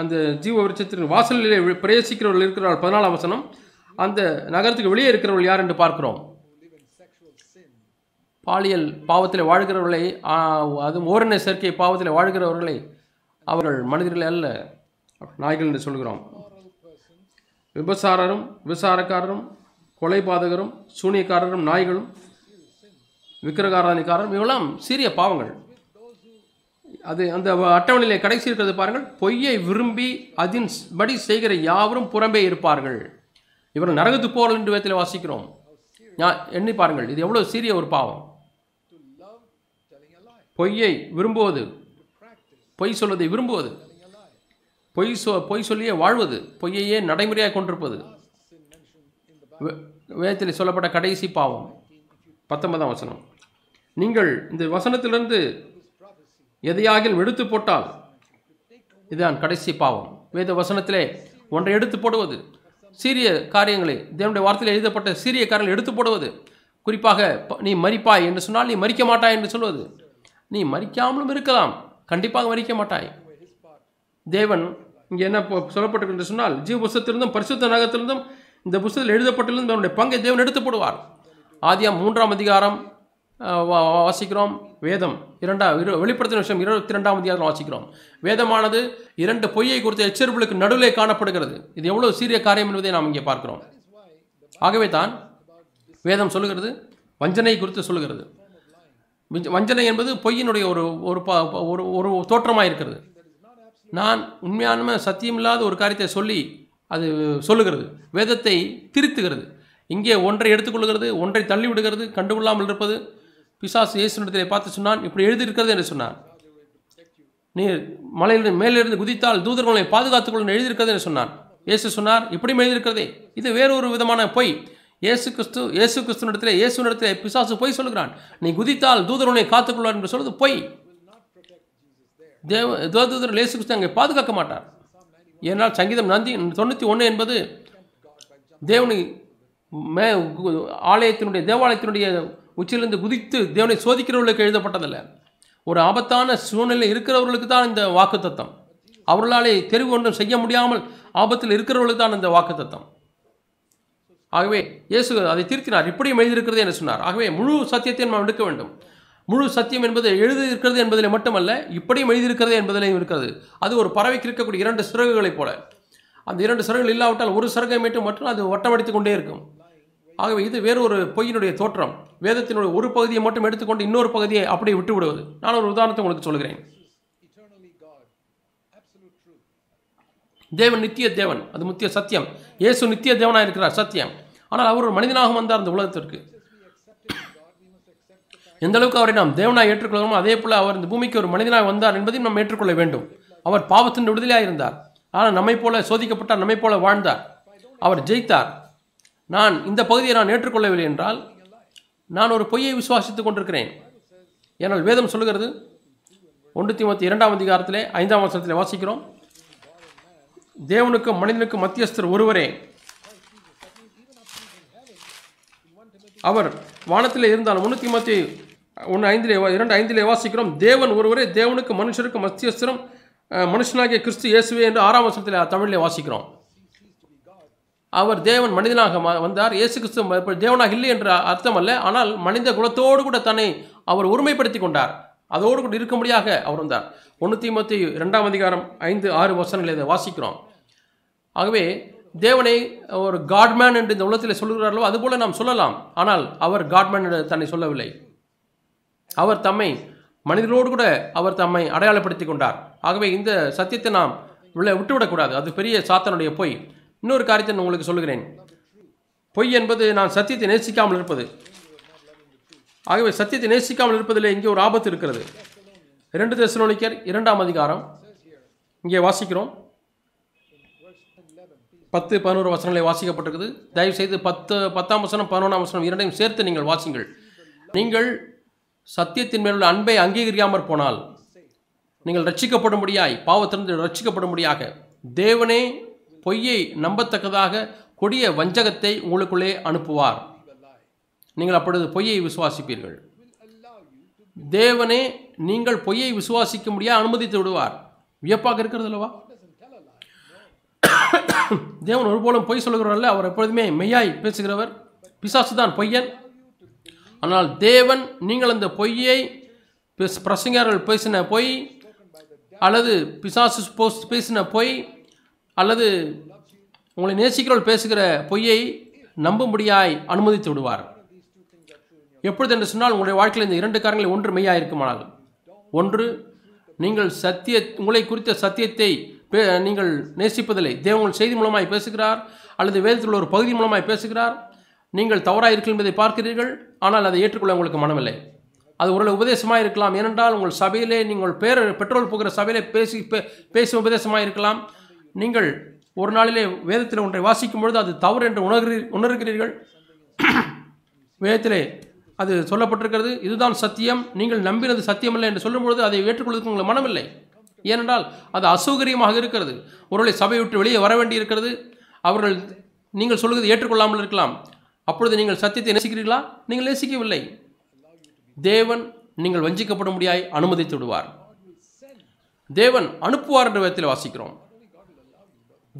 அந்த ஜீவ விருட்சத்தின் வாசலிலே பிரவேசிக்கிறவர்கள் இருக்கிறார்கள். பதினாலாம் வசனம், அந்த நகரத்துக்கு வெளியே இருக்கிறவர்கள் யார் என்று பார்க்கிறோம். பாலியல் பாவத்தில் வாழ்கிறவர்களை, அதுவும் ஓரண சேர்க்கை பாவத்தில் வாழ்கிறவர்களை அவர்கள் மனிதர்கள் அல்ல, நாய்கள் என்று சொல்கிறோம். விபசாரரும் விசாரக்காரரும் கொலைபாதகரும் சூனியக்காரரும் நாய்களும் விக்கிரகாராதனைக்காரரும் இவெல்லாம் சீரிய பாவங்கள். அது அந்த அட்டவணையிலே கடைசி இருக்கிறது பாருங்கள். பொய்யை விரும்பி அதின் படி செய்கிற யாவரும் புறம்பே இருப்பார்கள், இவர்கள் நரகத்து போர்கள் என்று வேதத்தில் வாசிக்கிறோம். எண்ணி பாருங்கள், இது எவ்வளோ சீரிய ஒரு பாவம். பொய்யை விரும்புவது, பொய் சொல்வதை விரும்புவது, பொய் சொ பொய் சொல்லியே வாழ்வது, பொய்யையே நடைமுறையாக கொண்டிருப்பது வேதத்தில் சொல்லப்பட்ட கடைசி பாவம். பத்தொன்பதாம் வசனம், நீங்கள் இந்த வசனத்திலிருந்து எதையாகிலும் எடுத்து போட்டால், இதுதான் கடைசி பாவம். வேத வசனத்திலே ஒன்றை எடுத்து போடுவது, சீரிய காரியங்களை, தேவனுடைய வார்த்தையில் எழுதப்பட்ட சீரிய காரியங்களை எடுத்து போடுவது. குறிப்பாக நீ மரிப்பாய் என்று சொன்னால் நீ மரிக்க மாட்டாய் என்று சொல்வது. நீ மரிக்காமலும் இருக்கலாம், கண்டிப்பாக மரிக்க மாட்டாய். தேவன் இங்கே என்ன சொல்லப்பட்டிருக்கு என்று சொன்னால், ஜீவ புஸ்தத்திலிருந்தும் பரிசுத்த நகரத்திலிருந்தும் இந்த புஸ்தத்தில் எழுதப்பட்டிருந்தும் தன்னுடைய பங்கை தேவன் எடுத்து போடுவார். ஆதியாகமம் மூன்றாம் அதிகாரம் வாசிக்கிறோம். வேதம் இரண்டாம் வெளிப்படுத்தின விஷயம் இருபத்தி ரெண்டாம் அதிகாரம் வாசிக்கிறோம். வேதமானது இரண்டு பொய்யை குறித்த எச்சரிப்புகளுக்கு நடுவிலே காணப்படுகிறது. இது எவ்வளவு சீரிய காரியம் என்பதை நாம் இங்கே பார்க்கிறோம். ஆகவே தான் வேதம் சொல்லுகிறது, வஞ்சனை குறித்து சொல்லுகிறது. வஞ்சனை என்பது பொய்யினுடைய ஒரு ஒரு தோற்றமாக இருக்கிறது. நான் உண்மையான சத்தியமில்லாத ஒரு காரியத்தை சொல்லி அது சொல்லுகிறது, வேதத்தை திருத்துகிறது. இங்கே ஒன்றை எடுத்துக்கொள்கிறது, ஒன்றை தள்ளிவிடுகிறது, கண்டுகொள்ளாமல் இருப்பது. பிசாசு இயேசுவிடத்திலே பார்த்து சொன்னான், இப்படி எழுதியிருக்கிறது என்று சொன்னான். நீர் மலையில் மேலிருந்து குதித்தால் தூதர்களை பாதுகாத்துக்கொள்ள எழுதியிருக்கிறது என்று சொன்னான். இயேசு சொன்னார், இப்படியும் எழுதியிருக்கிறதே. இது வேறொரு விதமான பொய். இயேசு கிறிஸ்து இயேசு கிறிஸ்துவிடத்திலே இயேசுவிடத்திலே பிசாசு பொய் சொல்கிறான். நீ குதித்தால் தூதர்களை காத்துக்கொள்வார் என்று சொல்வது பொய். தேவ தூதர் இயேசு கிறிஸ்து அங்கே பாதுகாக்க மாட்டார். ஏனால் சங்கீதம் நந்தி தொண்ணூற்றி ஒன்று என்பது தேவனை மே ஆலயத்தினுடைய தேவாலயத்தினுடைய உச்சிலிருந்து குதித்து தேவனை சோதிக்கிறவர்களுக்கு எழுதப்பட்டதில்லை. ஒரு ஆபத்தான சூழ்நிலை இருக்கிறவர்களுக்கு தான் இந்த வாக்கு தத்தம். அவர்களாலே தெரிவு ஒன்றும் செய்ய முடியாமல் ஆபத்தில் இருக்கிறவர்களுக்கு தான் இந்த வாக்கு தத்தம். ஆகவே இயேசு அதை திருத்தினார், இப்படியும் எழுதியிருக்கிறது என்று சொன்னார். ஆகவே முழு சத்தியத்தை நாம் எடுக்க வேண்டும். முழு சத்தியம் என்பது எழுதியிருக்கிறது என்பதில் மட்டுமல்ல, இப்படியும் எழுதியிருக்கிறது என்பதிலையும் இருக்கிறது. அது ஒரு பறவைக்கு இருக்கக்கூடிய இரண்டு சிறகுகளைப் போல. அந்த இரண்டு சிறகுகள் இல்லாவிட்டால் ஒரு சிறகை மட்டும் மற்றும் அது வட்டமடித்துக் கொண்டே இருக்கும். ஆகவே இது வேறொரு பொய்யினுடைய தோற்றம். வேதத்தினுடைய ஒரு பகுதியை மட்டும் எடுத்துக்கொண்டு இன்னொரு பகுதியை அப்படியே விட்டு விடுவது. நான் ஒரு உதாரணத்தை உங்களுக்கு சொல்கிறேன். தேவன் நித்திய தேவன், அது முத்திய சத்தியம். இயேசு நித்திய தேவனாக இருக்கிறார், சத்தியம். ஆனால் அவர் ஒரு மனிதனாக வந்தார் அந்த உலகத்திற்கு. எந்த அளவுக்கு அவரை நாம் தேவனாக ஏற்றுக்கொள்கிறோமோ அதே போல் அவர் இந்த பூமிக்கு ஒரு மனிதனாக வந்தார் என்பதையும் நாம் ஏற்றுக்கொள்ள வேண்டும். அவர் பாவத்தின் விடுதலையாக இருந்தார். ஆனால் நம்மை போல சோதிக்கப்பட்டார், நம்மை போல வாழ்ந்தார், அவர் ஜெயித்தார். நான் இந்த பகுதியை நான் ஏற்றுக்கொள்ளவில்லை என்றால் நான் ஒரு பொய்யை விசுவாசித்துக் கொண்டிருக்கிறேன். ஏனால் வேதம் சொல்லுகிறது, ஒன்று தீமோத்தேயு இரண்டாம் அதிகாரத்திலே ஐந்தாம் வசனத்திலே வாசிக்கிறோம், தேவனுக்கும் மனிதனுக்கும் மத்தியஸ்தர் ஒருவரே, அவர் வானத்தில் இருந்தால் ஒன்று தீமோத்தேயு ஒன்று ஐந்திலே இரண்டு ஐந்திலே வாசிக்கிறோம், தேவன் ஒருவரே, தேவனுக்கு மனுஷருக்கு மத்தியஸ்தரும் மனுஷனாகிய கிறிஸ்து இயேசுவே என்று ஆறாம் வசனத்தில் தமிழிலே வாசிக்கிறோம். அவர் தேவன் மனிதனாக வந்தார். இயேசு கிறிஸ்து தேவனாக இல்லை என்ற அர்த்தம் அல்ல, ஆனால் மனித குலத்தோடு கூட தன்னை அவர் ஒருமைப்படுத்தி கொண்டார், அதோடு கூட இருக்கும்படியாக அவர் வந்தார். ஒன்று தீமோத்தேயு இரண்டாம் அதிகாரம் ஐந்து ஆறு வசனங்களை இதை வாசிக்கிறோம். ஆகவே தேவனை ஒரு காட்மேன் என்று இந்த உலகத்தில் சொல்கிறார்களோ அதுபோல் நாம் சொல்லலாம். ஆனால் அவர் காட்மேன் என்று தன்னை சொல்லவில்லை. அவர் தம்மை மனிதர்களோடு கூட அவர் தம்மை அடையாளப்படுத்தி கொண்டார். ஆகவே இந்த சத்தியத்தை நாம் விட்டுவிடக்கூடாது. அது பெரிய சாத்தானுடைய பொய். இன்னொரு காரியத்தை நான் உங்களுக்கு சொல்லுகிறேன். பொய் என்பது நான் சத்தியத்தை நேசிக்காமல் இருப்பது. ஆகவே சத்தியத்தை நேசிக்காமல் இருப்பதில் இங்கே ஒரு ஆபத்து இருக்கிறது. இரண்டு தெசலோனிக்கர் இரண்டாம் அதிகாரம் இங்கே வாசிக்கிறோம், பத்து பதினோரு வசனங்களை வாசிக்கப்பட்டிருக்குது. தயவுசெய்து பத்து பத்தாம் வசனம் பதினொன்றாம் வசனம் இரண்டையும் சேர்த்து நீங்கள் வாசிங்கள். நீங்கள் சத்தியத்தின் மேலுள்ள அன்பை அங்கீகரிக்காமற் போனால் நீங்கள் ரட்சிக்கப்படும்படியாய், பாவத்திலிருந்து ரட்சிக்கப்படும்படியாக தேவனே பொய்யை நம்பத்தக்கதாக கொடிய வஞ்சகத்தை உங்களுக்குள்ளே அனுப்புவார். நீங்கள் அப்பொழுது பொய்யை விசுவாசிப்பீர்கள். தேவனே நீங்கள் பொய்யை விசுவாசிக்க முடியாது அனுமதித்து விடுவார். வியப்பாக இருக்கிறது அல்லவா? தேவன் ஒருபோலும் பொய் சொல்கிறவரல்ல, அவர் எப்பொழுதுமே மெய்யாய் பேசுகிறவர். பிசாசு தான் பொய்யன். ஆனால் தேவன் நீங்கள் அந்த பொய்யை பிரசங்கர்கள் பேசின பொய் அல்லது பிசாசு பேசின பொய் அல்லது உங்களை நேசிக்கிறவள் பேசுகிற பொய்யை நம்பும்படியாய் அனுமதித்து விடுவார். எப்பொழுது என்று சொன்னால் உங்களுடைய வாழ்க்கையில் இந்த இரண்டு காரங்களில் ஒன்று மெய்யாக இருக்குமானால், ஒன்று நீங்கள் சத்திய உங்களை குறித்த சத்தியத்தை நீங்கள் நேசிப்பதில்லை, தேவன் செய்தி மூலமாய் பேசுகிறார் அல்லது வேதத்தில் ஒரு பகுதி மூலமாய் பேசுகிறார், நீங்கள் தவறாக இருக்கிறீர்கள் என்பதை பார்க்கிறீர்கள், ஆனால் அதை ஏற்றுக்கொள்ள உங்களுக்கு மனமில்லை. அது ஒரு உபதேசமாக இருக்கலாம், ஏனென்றால் உங்கள் சபையிலே நீங்கள் பேர் பெட்ரோல் போகிற சபையிலே பேசி பேசும் உபதேசமாக இருக்கலாம். நீங்கள் ஒரு நாளிலே வேதத்தில் ஒன்றை வாசிக்கும் பொழுது அது தவறு என்று உணர்கிறீ உணர்கிறீர்கள் வேதத்திலே அது சொல்லப்பட்டிருக்கிறது, இதுதான் சத்தியம், நீங்கள் நம்பினது சத்தியமில்லை என்று சொல்லும்பொழுது அதை ஏற்றுக்கொள்வதற்கு உங்கள் மனமில்லை. ஏனென்றால் அது அசௌகரியமாக இருக்கிறது. ஒருவேளை சபையை விட்டு வெளியே வர வேண்டி இருக்கிறது. அவர்கள் நீங்கள் சொல்லுவது ஏற்றுக்கொள்ளாமல் இருக்கலாம். அப்பொழுது நீங்கள் சத்தியத்தை நேசிக்கிறீர்களா? நீங்கள் நேசிக்கவில்லை. தேவன் நீங்கள் வஞ்சிக்கப்படும்படியாய் அனுமதித்து விடுவார். தேவன் அனுப்புவார் என்ற விதத்தில் வாசிக்கிறோம்.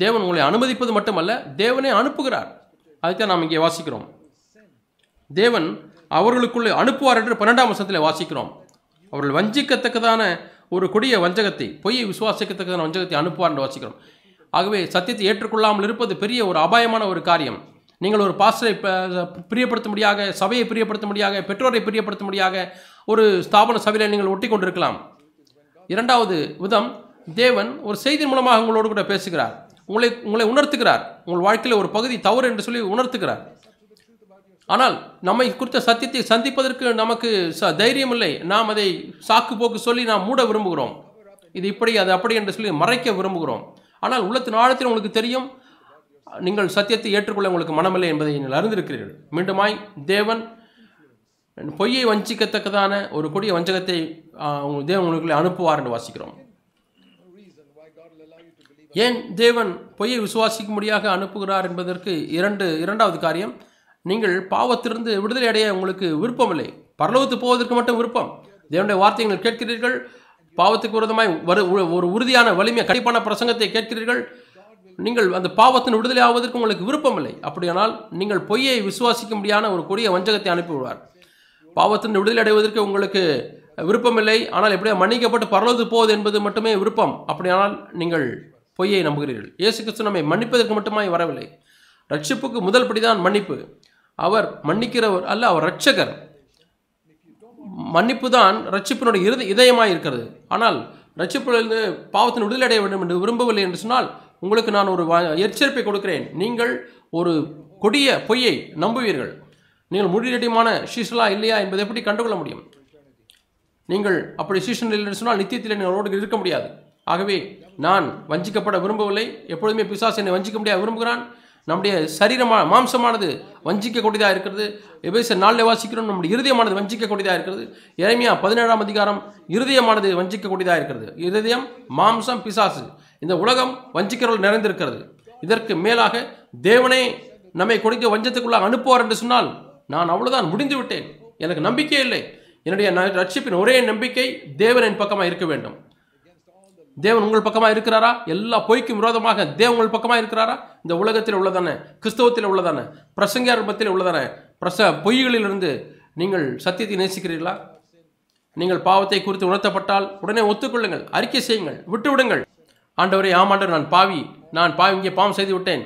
தேவன் உங்களை அனுமதிப்பது மட்டுமல்ல, தேவனை அனுப்புகிறார். அதைத்தான் நாம் இங்கே வாசிக்கிறோம். தேவன் அவர்களுக்குள்ளே அனுப்புவார் என்று பன்னெண்டாம் வசனத்தில் வாசிக்கிறோம். அவர்கள் வஞ்சிக்கத்தக்கதான ஒரு கொடிய வஞ்சகத்தை, பொய்யை விசுவாசிக்கத்தக்கதான வஞ்சகத்தை அனுப்புவார் என்று வாசிக்கிறோம். ஆகவே சத்தியத்தை ஏற்றுக்கொள்ளாமல் இருப்பது பெரிய ஒரு அபாயமான ஒரு காரியம். நீங்கள் ஒரு பாஸ்டரை பிரியப்படுத்தும்படியாக, சபையை பிரியப்படுத்தும்படியாக, பெற்றோரை பிரியப்படுத்தும்படியாக ஒரு ஸ்தாபன சபையை நீங்கள் ஒட்டி கொண்டிருக்கலாம். இரண்டாவது விதம், தேவன் ஒரு செய்தி மூலமாக உங்களோடு கூட பேசுகிறார், உங்களை உங்களை உணர்த்துகிறார், உங்கள் வாழ்க்கையில் ஒரு பகுதி தவறு என்று சொல்லி உணர்த்துகிறார். ஆனால் நம்மை குறித்த சத்தியத்தை சந்திப்பதற்கு நமக்கு ச தைரியம் இல்லை. நாம் அதை சாக்கு போக்கு சொல்லி நாம் மூட விரும்புகிறோம். இது இப்படி அது அப்படி என்று சொல்லி மறைக்க விரும்புகிறோம். ஆனால் உள்ளத்தின் ஆழத்தில் உங்களுக்கு தெரியும், நீங்கள் சத்தியத்தை ஏற்றுக்கொள்ள உங்களுக்கு மனமில்லை என்பதை நீங்கள் அறிந்திருக்கிறீர்கள். மீண்டுமாய் தேவன் பொய்யை வஞ்சிக்கத்தக்கதான ஒரு கொடிய வஞ்சகத்தை தேவன் உங்களுக்குள்ளே அனுப்புவார் என்று வாசிக்கிறோம். ஏன் தேவன் பொய்யை விசுவாசிக்கும்படியாக அனுப்புகிறார் என்பதற்கு இரண்டு இரண்டாவது காரியம், நீங்கள் பாவத்திலிருந்து விடுதலை அடைய உங்களுக்கு விருப்பமில்லை, பரலோகத்து போவதற்கு மட்டும் விருப்பம். தேவனுடைய வார்த்தையை நீங்கள் கேட்கிறீர்கள், பாவத்துக்கு விரோதமாய் வரு ஒரு உறுதியான வலிமையை கண்டிப்பான பிரசங்கத்தை கேட்கிறீர்கள், நீங்கள் அந்த பாவத்தின் விடுதலை ஆவதற்கு உங்களுக்கு விருப்பமில்லை. அப்படியானால் நீங்கள் பொய்யை விசுவாசிக்கும்படியான ஒரு கொடிய வஞ்சகத்தை அனுப்பிவிடுவார். பாவத்தின் விடுதலை அடைவதற்கு உங்களுக்கு விருப்பமில்லை, ஆனால் எப்படியா மன்னிக்கப்பட்டு பரலோகத்து போவது என்பது மட்டுமே விருப்பம். அப்படியானால் நீங்கள் பொய்யை நம்புகிறீர்கள். இயேசு கிறிஸ்து நம்மை மன்னிப்பதற்கு மட்டுமாய் வரவில்லை. ரட்சிப்புக்கு முதல் படிதான் மன்னிப்பு. அவர் மன்னிக்கிறவர் அல்ல, அவர் ரட்சகர். மன்னிப்பு தான் ரட்சிப்பினுடைய இறுதி இதயமாக இருக்கிறது. ஆனால் ரட்சிப்பிலிருந்து பாவத்தின் விடுதலை அடைய வேண்டும் என்று விரும்பவில்லை என்று சொன்னால் உங்களுக்கு நான் ஒரு எச்சரிப்பை கொடுக்கிறேன், நீங்கள் ஒரு கொடிய பொய்யை நம்புவீர்கள். நீங்கள் முடிநெடியமான சீசலா இல்லையா என்பதை எப்படி கண்டுகொள்ள முடியும்? நீங்கள் அப்படி சீசன் இல்லைன்னு சொன்னால் நித்தியத்தில் நீங்கள் ரோடு இருக்க முடியாது. ஆகவே நான் வஞ்சிக்கப்பட விரும்பவில்லை. எப்பொழுதுமே பிசாசு என்னை வஞ்சிக்க முடியாது விரும்புகிறான். நம்முடைய சரீரமா மாம்சமானது வஞ்சிக்கக்கூடியதாக இருக்கிறது. எபேசியர் நாளில் வாசிக்கிறோம், நம்முடைய இருதயமானது வஞ்சிக்கக்கூடியதாக இருக்கிறது. எரேமியா பதினேழாம் அதிகாரம், இருதயமானது வஞ்சிக்கக்கூடியதாக இருக்கிறது. இருதயம், மாம்சம், பிசாசு, இந்த உலகம் வஞ்சிக்கிறவர்கள் நிறைந்திருக்கிறது. இதற்கு மேலாக தேவனே நம்மை கொடுக்க வஞ்சத்துக்குள்ள அனுப்புவார் என்று சொன்னால் நான் அவ்வளோதான், முடிந்து விட்டேன், எனக்கு நம்பிக்கை இல்லை. என்னுடைய ரட்சிப்பின் ஒரே நம்பிக்கை தேவன் என் பக்கமாக இருக்க வேண்டும். தேவன் உங்கள் பக்கமாக இருக்கிறாரா? எல்லா பொய்க்கும் விரோதமாக தேவன் உங்கள் பக்கமாக இருக்கிறாரா? இந்த உலகத்தில் உள்ளதானே, கிறிஸ்தவத்தில் உள்ளதானே, பிரசங்காரம்பத்தில் உள்ளதானே பிரச பொய்களிலிருந்து நீங்கள் சத்தியத்தை நேசிக்கிறீர்களா? நீங்கள் பாவத்தை குறித்து உணர்த்தப்பட்டால் உடனே ஒத்துக்கொள்ளுங்கள், அறிக்கை செய்யுங்கள், விட்டுவிடுங்கள். ஆண்டவரே, ஆமாண்டவர், நான் பாவி, நான் பாவி இங்கே பாவம் செய்து விட்டேன்.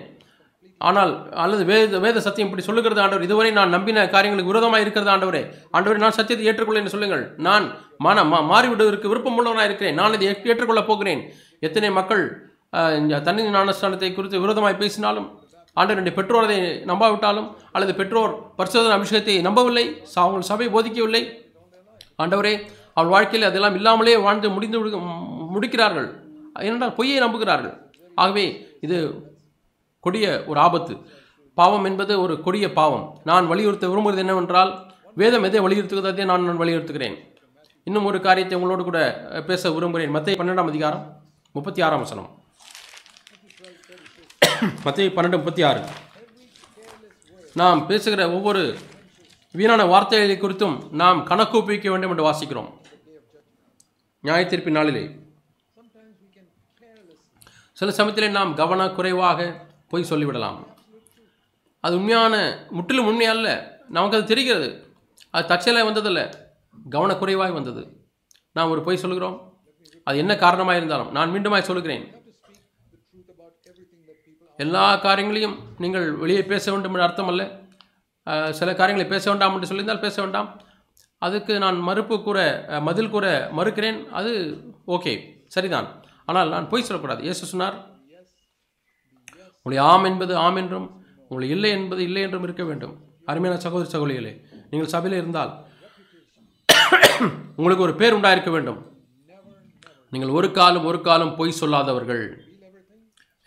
ஆனால் அல்லது வேத வேத சத்தியம் இப்படி சொல்லுகிறது ஆண்டவர், இதுவரை நான் நம்பின காரியங்களுக்கு விரோதமாக இருக்கிறது ஆண்டவரே, ஆண்டவரே நான் சத்தியத்தை ஏற்றுக்கொள்ள என்று சொல்லுங்கள். நான் மன மா மாறிவிடுவதற்கு விருப்பம் உள்ளவனாக இருக்கிறேன், நான் இதை ஏற்றுக்கொள்ளப் போகிறேன். எத்தனை மக்கள் தண்ணி ஞானஸ்தானத்தை குறித்து விரோதமாய் பேசினாலும், ஆண்டவர் என்னுடைய பெற்றோர் அதை நம்பாவிட்டாலும், அல்லது பெற்றோர் பரிசுத்த அபிஷேகத்தை நம்பவில்லை, அவங்கள் சபை போதிக்கவில்லை, ஆண்டவரே அவள் வாழ்க்கையில் அதெல்லாம் இல்லாமலே வாழ்ந்து முடிந்து முடிக்கிறார்கள். ஏனென்றால் பொய்யை நம்புகிறார்கள். ஆகவே இது கொடிய ஒரு ஆபத்து. பாவம் என்பது ஒரு கொடிய பாவம். நான் வலியுறுத்த விரும்புகிறது என்னவென்றால், வேதம் எதை வலியுறுத்துகிறதோ அதை நான் நான் வலியுறுத்துகிறேன். இன்னும் ஒரு காரியத்தை உங்களோடு கூட பேச விரும்புகிறேன். மத்திய பன்னெண்டாம் அதிகாரம் முப்பத்தி ஆறாம் வசனம். மத்திய பன்னெண்டு முப்பத்தி ஆறு. நாம் பேசுகிற ஒவ்வொரு வீணான வார்த்தைகளை குறித்தும் நாம் கணக்கு ஒப்புவிக்க வேண்டும் என்று வாசிக்கிறோம் நியாயத்தீர்ப்பின் நாளிலே. சில சமயத்திலே நாம் கவனக்குறைவாக போய் சொல்லிவிடலாம். அது உண்மையான முற்றிலும் உண்மை அல்ல, நமக்கு அது தெரிகிறது. அது தற்செயலாக வந்ததில்லை, கவனக்குறைவாக வந்தது. நாம் ஒரு பொய் சொல்கிறோம், அது என்ன காரணமாக இருந்தாலும். நான் மீண்டுமாய் சொல்கிறேன், எல்லா காரியங்களையும் நீங்கள் வெளியே பேச வேண்டும் என்று அர்த்தம் அல்ல. சில காரியங்களை பேச வேண்டாம் என்று சொல்லியிருந்தால் பேச வேண்டாம். அதுக்கு நான் மறுப்பு கூற மதில் கூற மறுக்கிறேன், அது ஓகே, சரிதான். ஆனால் நான் பொய் சொல்லக்கூடாது. இயேசு சொன்னார், உங்களுடைய ஆம் என்பது ஆம் என்றும் உங்களுடைய இல்லை என்பது இல்லை என்றும் இருக்க வேண்டும். அருமையான சகோதர சகோதரிகளே, நீங்கள் சபையில் இருந்தால் உங்களுக்கு ஒரு பேர் உண்டாயிருக்க வேண்டும். நீங்கள் ஒரு காலம் ஒரு காலம் பொய் சொல்லாதவர்கள்.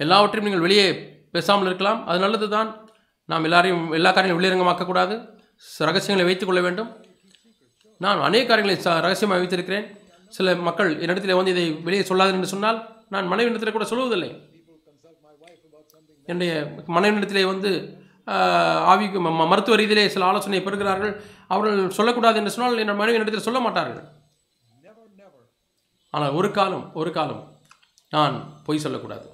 எல்லாவற்றையும் நீங்கள் வெளியே பேசாமல் இருக்கலாம், அது நல்லது தான். நாம் எல்லாரையும் எல்லா காரியங்களும் வெளியரங்கமாக்கக்கூடாது, ரகசியங்களை வைத்துக்கொள்ள வேண்டும். நான் அநேக காரியங்களை ச ரகசியமாக வைத்திருக்கிறேன். சில மக்கள் என்னிடத்தில் வந்து இதை வெளியே சொல்லாது என்று சொன்னால் நான் மனைவி இடத்துல கூட சொல்லுவதில்லை. என்னுடைய மனைவி இடத்திலே வந்து ஆவிக்கு மருத்துவ ரீதியிலே சில ஆலோசனை பெறுகிறார்கள், அவர்கள் சொல்லக்கூடாது என்று சொன்னால் என் மனைவி இடத்தில் சொல்ல மாட்டார்கள். ஆனால் ஒரு காலம் ஒரு காலம் நான் பொய் சொல்லக்கூடாது.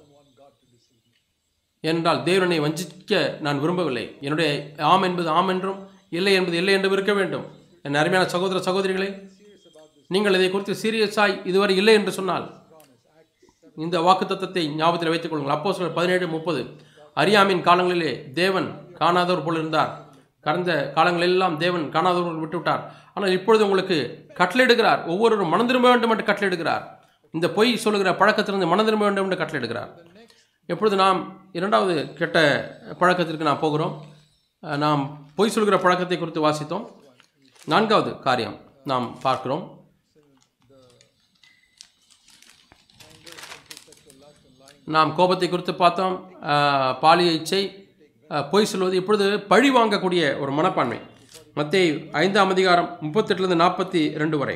என்றால் தேவனை வஞ்சிக்க நான் விரும்பவில்லை. என்னுடைய ஆம் என்பது ஆம் என்றும் இல்லை என்பது இல்லை என்றும் இருக்க வேண்டும். என் அருமையான சகோதர சகோதரிகளே, நீங்கள் இதை குறித்து சீரியஸாய் இதுவரை இல்லை என்று சொன்னால் இந்த வாக்குத்தத்தத்தை ஞாபகத்தில் வைத்துக் கொள்ளுங்கள். அப்போஸ்தலர் பதினேழு முப்பது, அறியாமையின் காலங்களிலே தேவன் காணாதவர் போல் இருந்தார். கடந்த காலங்களெல்லாம் தேவன் காணாதவர்கள் விட்டுவிட்டார். ஆனால் இப்பொழுது உங்களுக்கு கட்டளையிடுகிறார், ஒவ்வொருவரும் மனம் திரும்ப வேண்டும் என்று கட்டளையிடுகிறார். இந்த பொய் சொல்லுகிற பழக்கத்திலிருந்து மனம் திரும்ப வேண்டும் என்று கட்டளையிடுகிறார். எப்பொழுது நாம் இரண்டாவது கெட்ட பழக்கத்திற்கு நாம் போகிறோம், நாம் பொய் சொல்கிற பழக்கத்தை குறித்து வாசித்தோம். நான்காவது காரியம் நாம் பார்க்கிறோம், நாம் கோபத்தை குறித்து பார்த்தோம், பாலிய இச்சை, பொய் சொல்வது, இப்பொழுது பழி வாங்கக்கூடிய ஒரு மனப்பான்மை. மத்தேயு ஐந்தாம் அதிகாரம் முப்பத்தெட்டுலேருந்து நாற்பத்தி ரெண்டு வரை.